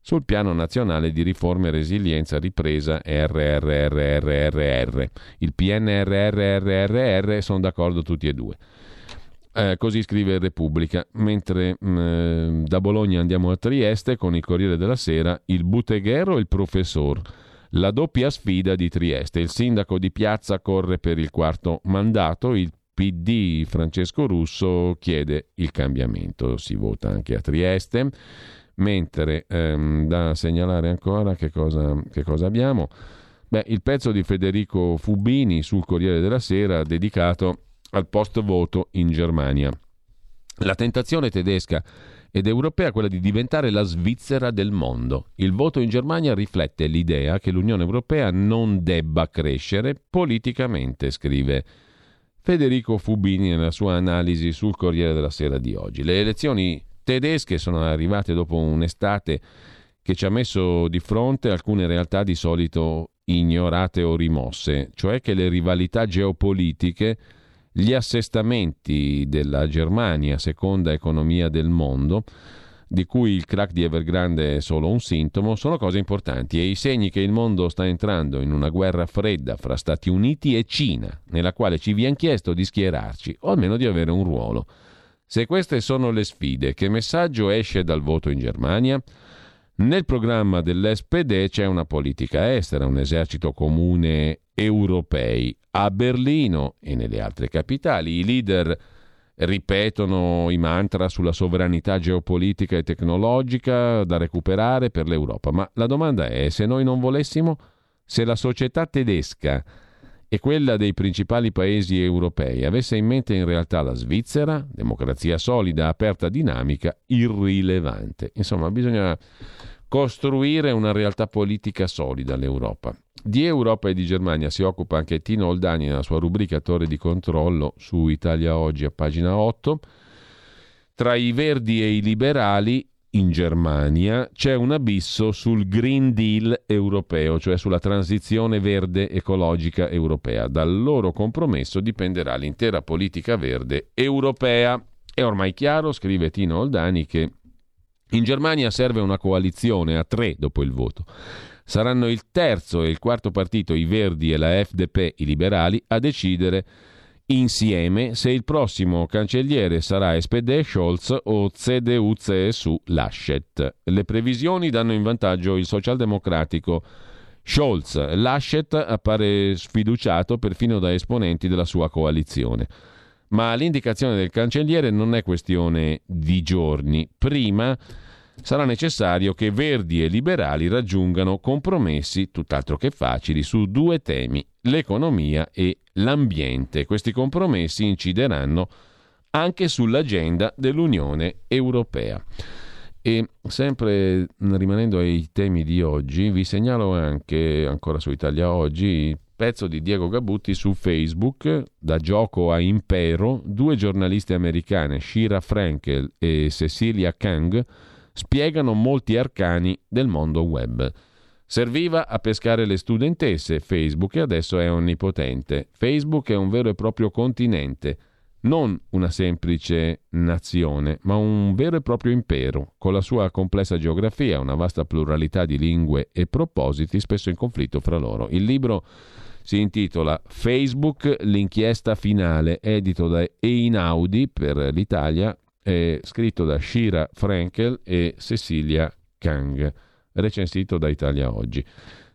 sul piano nazionale di riforme, resilienza, ripresa, RRRRRR. Il PNRRRRR, sono d'accordo tutti e due. Così scrive Repubblica, mentre da Bologna andiamo a Trieste con il Corriere della Sera, il Butteghero e il professor, la doppia sfida di Trieste, il sindaco di Piazza corre per il quarto mandato, il PD Francesco Russo chiede il cambiamento, si vota anche a Trieste, mentre da segnalare ancora che cosa abbiamo? Beh, il pezzo di Federico Fubini sul Corriere della Sera dedicato al post voto in Germania. La tentazione tedesca ed europea è quella di diventare la Svizzera del mondo. Il voto in Germania riflette l'idea che l'Unione Europea non debba crescere politicamente, scrive Federico Fubini nella sua analisi sul Corriere della Sera di oggi. Le elezioni tedesche sono arrivate dopo un'estate che ci ha messo di fronte alcune realtà di solito ignorate o rimosse, cioè che le rivalità geopolitiche, gli assestamenti della Germania, seconda economia del mondo, di cui il crack di Evergrande è solo un sintomo, sono cose importanti e i segni che il mondo sta entrando in una guerra fredda fra Stati Uniti e Cina, nella quale ci viene chiesto di schierarci o almeno di avere un ruolo. Se queste sono le sfide, che messaggio esce dal voto in Germania? Nel programma dell'SPD c'è una politica estera, un esercito comune europei. A Berlino e nelle altre capitali i leader ripetono i mantra sulla sovranità geopolitica e tecnologica da recuperare per l'Europa, ma la domanda è se noi non volessimo, se la società tedesca e quella dei principali paesi europei avesse in mente in realtà la Svizzera, democrazia solida, aperta, dinamica, irrilevante. Insomma, bisogna costruire una realtà politica solida all'Europa. Di Europa e di Germania si occupa anche Tino Oldani nella sua rubrica Torre di controllo su Italia Oggi a pagina 8. Tra i verdi e i liberali in Germania c'è un abisso sul Green Deal europeo, cioè sulla transizione verde ecologica europea. Dal loro compromesso dipenderà l'intera politica verde europea. È ormai chiaro, scrive Tino Oldani, che in Germania serve una coalizione a tre dopo il voto. Saranno il terzo e il quarto partito, i Verdi e la FDP, i liberali, a decidere insieme se il prossimo cancelliere sarà SPD-Scholz o CDU-CSU-Laschet. Le previsioni danno in vantaggio il socialdemocratico Scholz. Laschet appare sfiduciato perfino da esponenti della sua coalizione. Ma l'indicazione del cancelliere non è questione di giorni. Prima sarà necessario che Verdi e liberali raggiungano compromessi tutt'altro che facili su due temi, l'economia e l'ambiente. Questi compromessi incideranno anche sull'agenda dell'Unione Europea. E sempre rimanendo ai temi di oggi, vi segnalo anche, ancora su Italia Oggi, il pezzo di Diego Gabutti su Facebook, da gioco a impero, due giornaliste americane, Shira Frankel e Cecilia Kang, spiegano molti arcani del mondo web. Serviva a pescare le studentesse Facebook e adesso è onnipotente. Facebook è un vero e proprio continente, non una semplice nazione, ma un vero e proprio impero, con la sua complessa geografia, una vasta pluralità di lingue e propositi spesso in conflitto fra loro. Il libro si intitola Facebook, l'inchiesta finale, edito da Einaudi per l'Italia, è scritto da Shira Frankel e Cecilia Kang, recensito da Italia Oggi.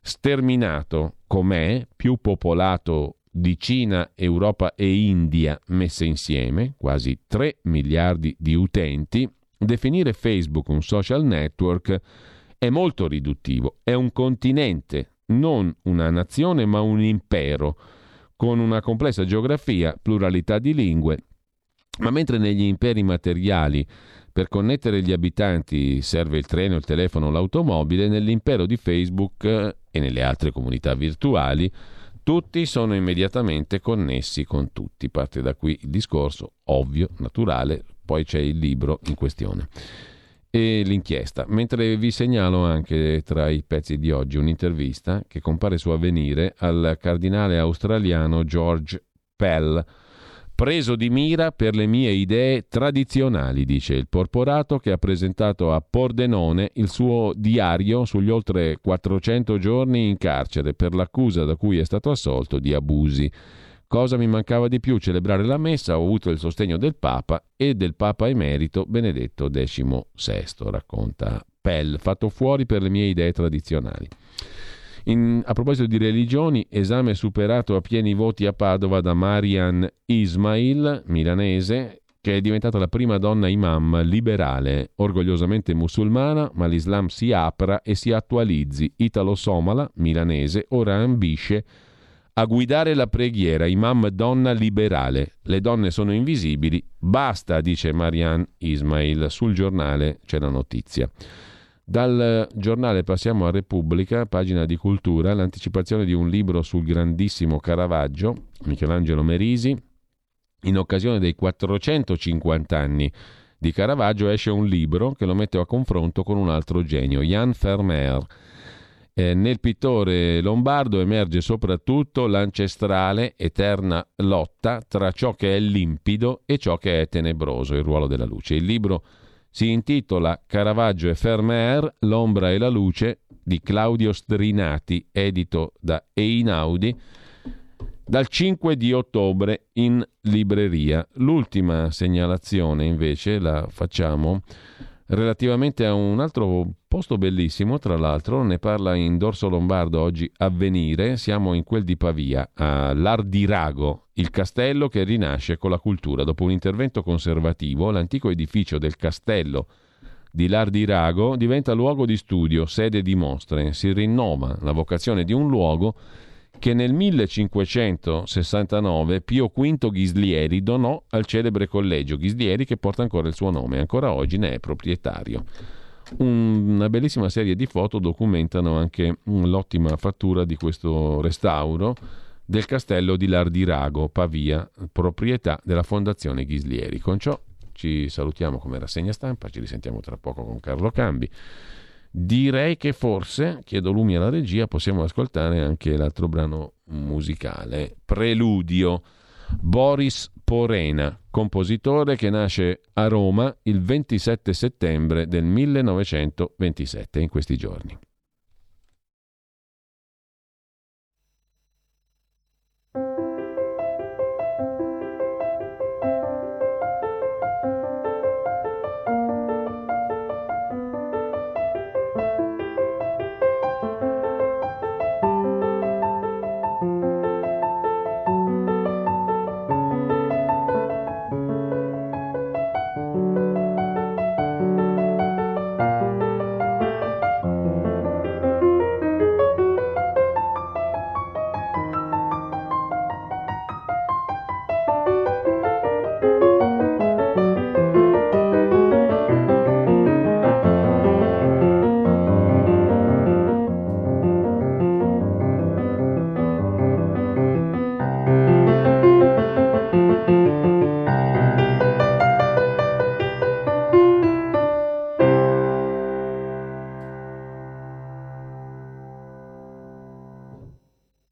Sterminato com'è, più popolato di Cina, Europa e India messe insieme, quasi 3 miliardi di utenti, definire Facebook un social network è molto riduttivo, è un continente non una nazione ma un impero, con una complessa geografia, pluralità di lingue. Ma mentre negli imperi materiali per connettere gli abitanti serve il treno, il telefono, l'automobile, nell'impero di Facebook e nelle altre comunità virtuali tutti sono immediatamente connessi con tutti. Parte da qui il discorso, ovvio, naturale, poi c'è il libro in questione e l'inchiesta. Mentre vi segnalo anche tra i pezzi di oggi un'intervista che compare su Avvenire al cardinale australiano George Pell. Preso di mira per le mie idee tradizionali, dice il porporato, che ha presentato a Pordenone il suo diario sugli oltre 400 giorni in carcere per l'accusa da cui è stato assolto di abusi. Cosa mi mancava di più? Celebrare la messa, ho avuto il sostegno del Papa e del Papa emerito Benedetto XVI, racconta Pell, fatto fuori per le mie idee tradizionali. A proposito di religioni, esame superato a pieni voti a Padova da Marian Ismail, milanese, che è diventata la prima donna imam liberale, orgogliosamente musulmana, ma l'Islam si apra e si attualizzi. Italo-somala, milanese, ora ambisce a guidare la preghiera, imam donna liberale. Le donne sono invisibili, basta, dice Marian Ismail. Sul giornale c'è la notizia. Dal giornale passiamo a Repubblica, pagina di cultura, l'anticipazione di un libro sul grandissimo Caravaggio, Michelangelo Merisi. In occasione dei 450 anni di Caravaggio esce un libro che lo mette a confronto con un altro genio, Jan Vermeer. Nel pittore lombardo emerge soprattutto l'ancestrale eterna lotta tra ciò che è limpido e ciò che è tenebroso, il ruolo della luce. Il libro si intitola Caravaggio e Vermeer, l'ombra e la luce, di Claudio Strinati, edito da Einaudi, dal 5 di ottobre in libreria. L'ultima segnalazione invece la facciamo relativamente a un altro posto bellissimo, tra l'altro ne parla in dorso lombardo oggi Avvenire, siamo in quel di Pavia, all'Ardirago, il castello che rinasce con la cultura. Dopo un intervento conservativo, l'antico edificio del castello di L'Ardirago diventa luogo di studio, sede di mostre, si rinnova la vocazione di un luogo che nel 1569 Pio V Ghislieri donò al celebre collegio Ghislieri, che porta ancora il suo nome, ancora oggi ne è proprietario. Una bellissima serie di foto documentano anche l'ottima fattura di questo restauro del castello di L'Ardirago, Pavia, proprietà della Fondazione Ghislieri. Con ciò ci salutiamo come rassegna stampa, ci risentiamo tra poco con Carlo Cambi. Direi che forse, chiedo lumi alla regia, possiamo ascoltare anche l'altro brano musicale, Preludio, Boris Porena, compositore che nasce a Roma il 27 settembre del 1927, in questi giorni.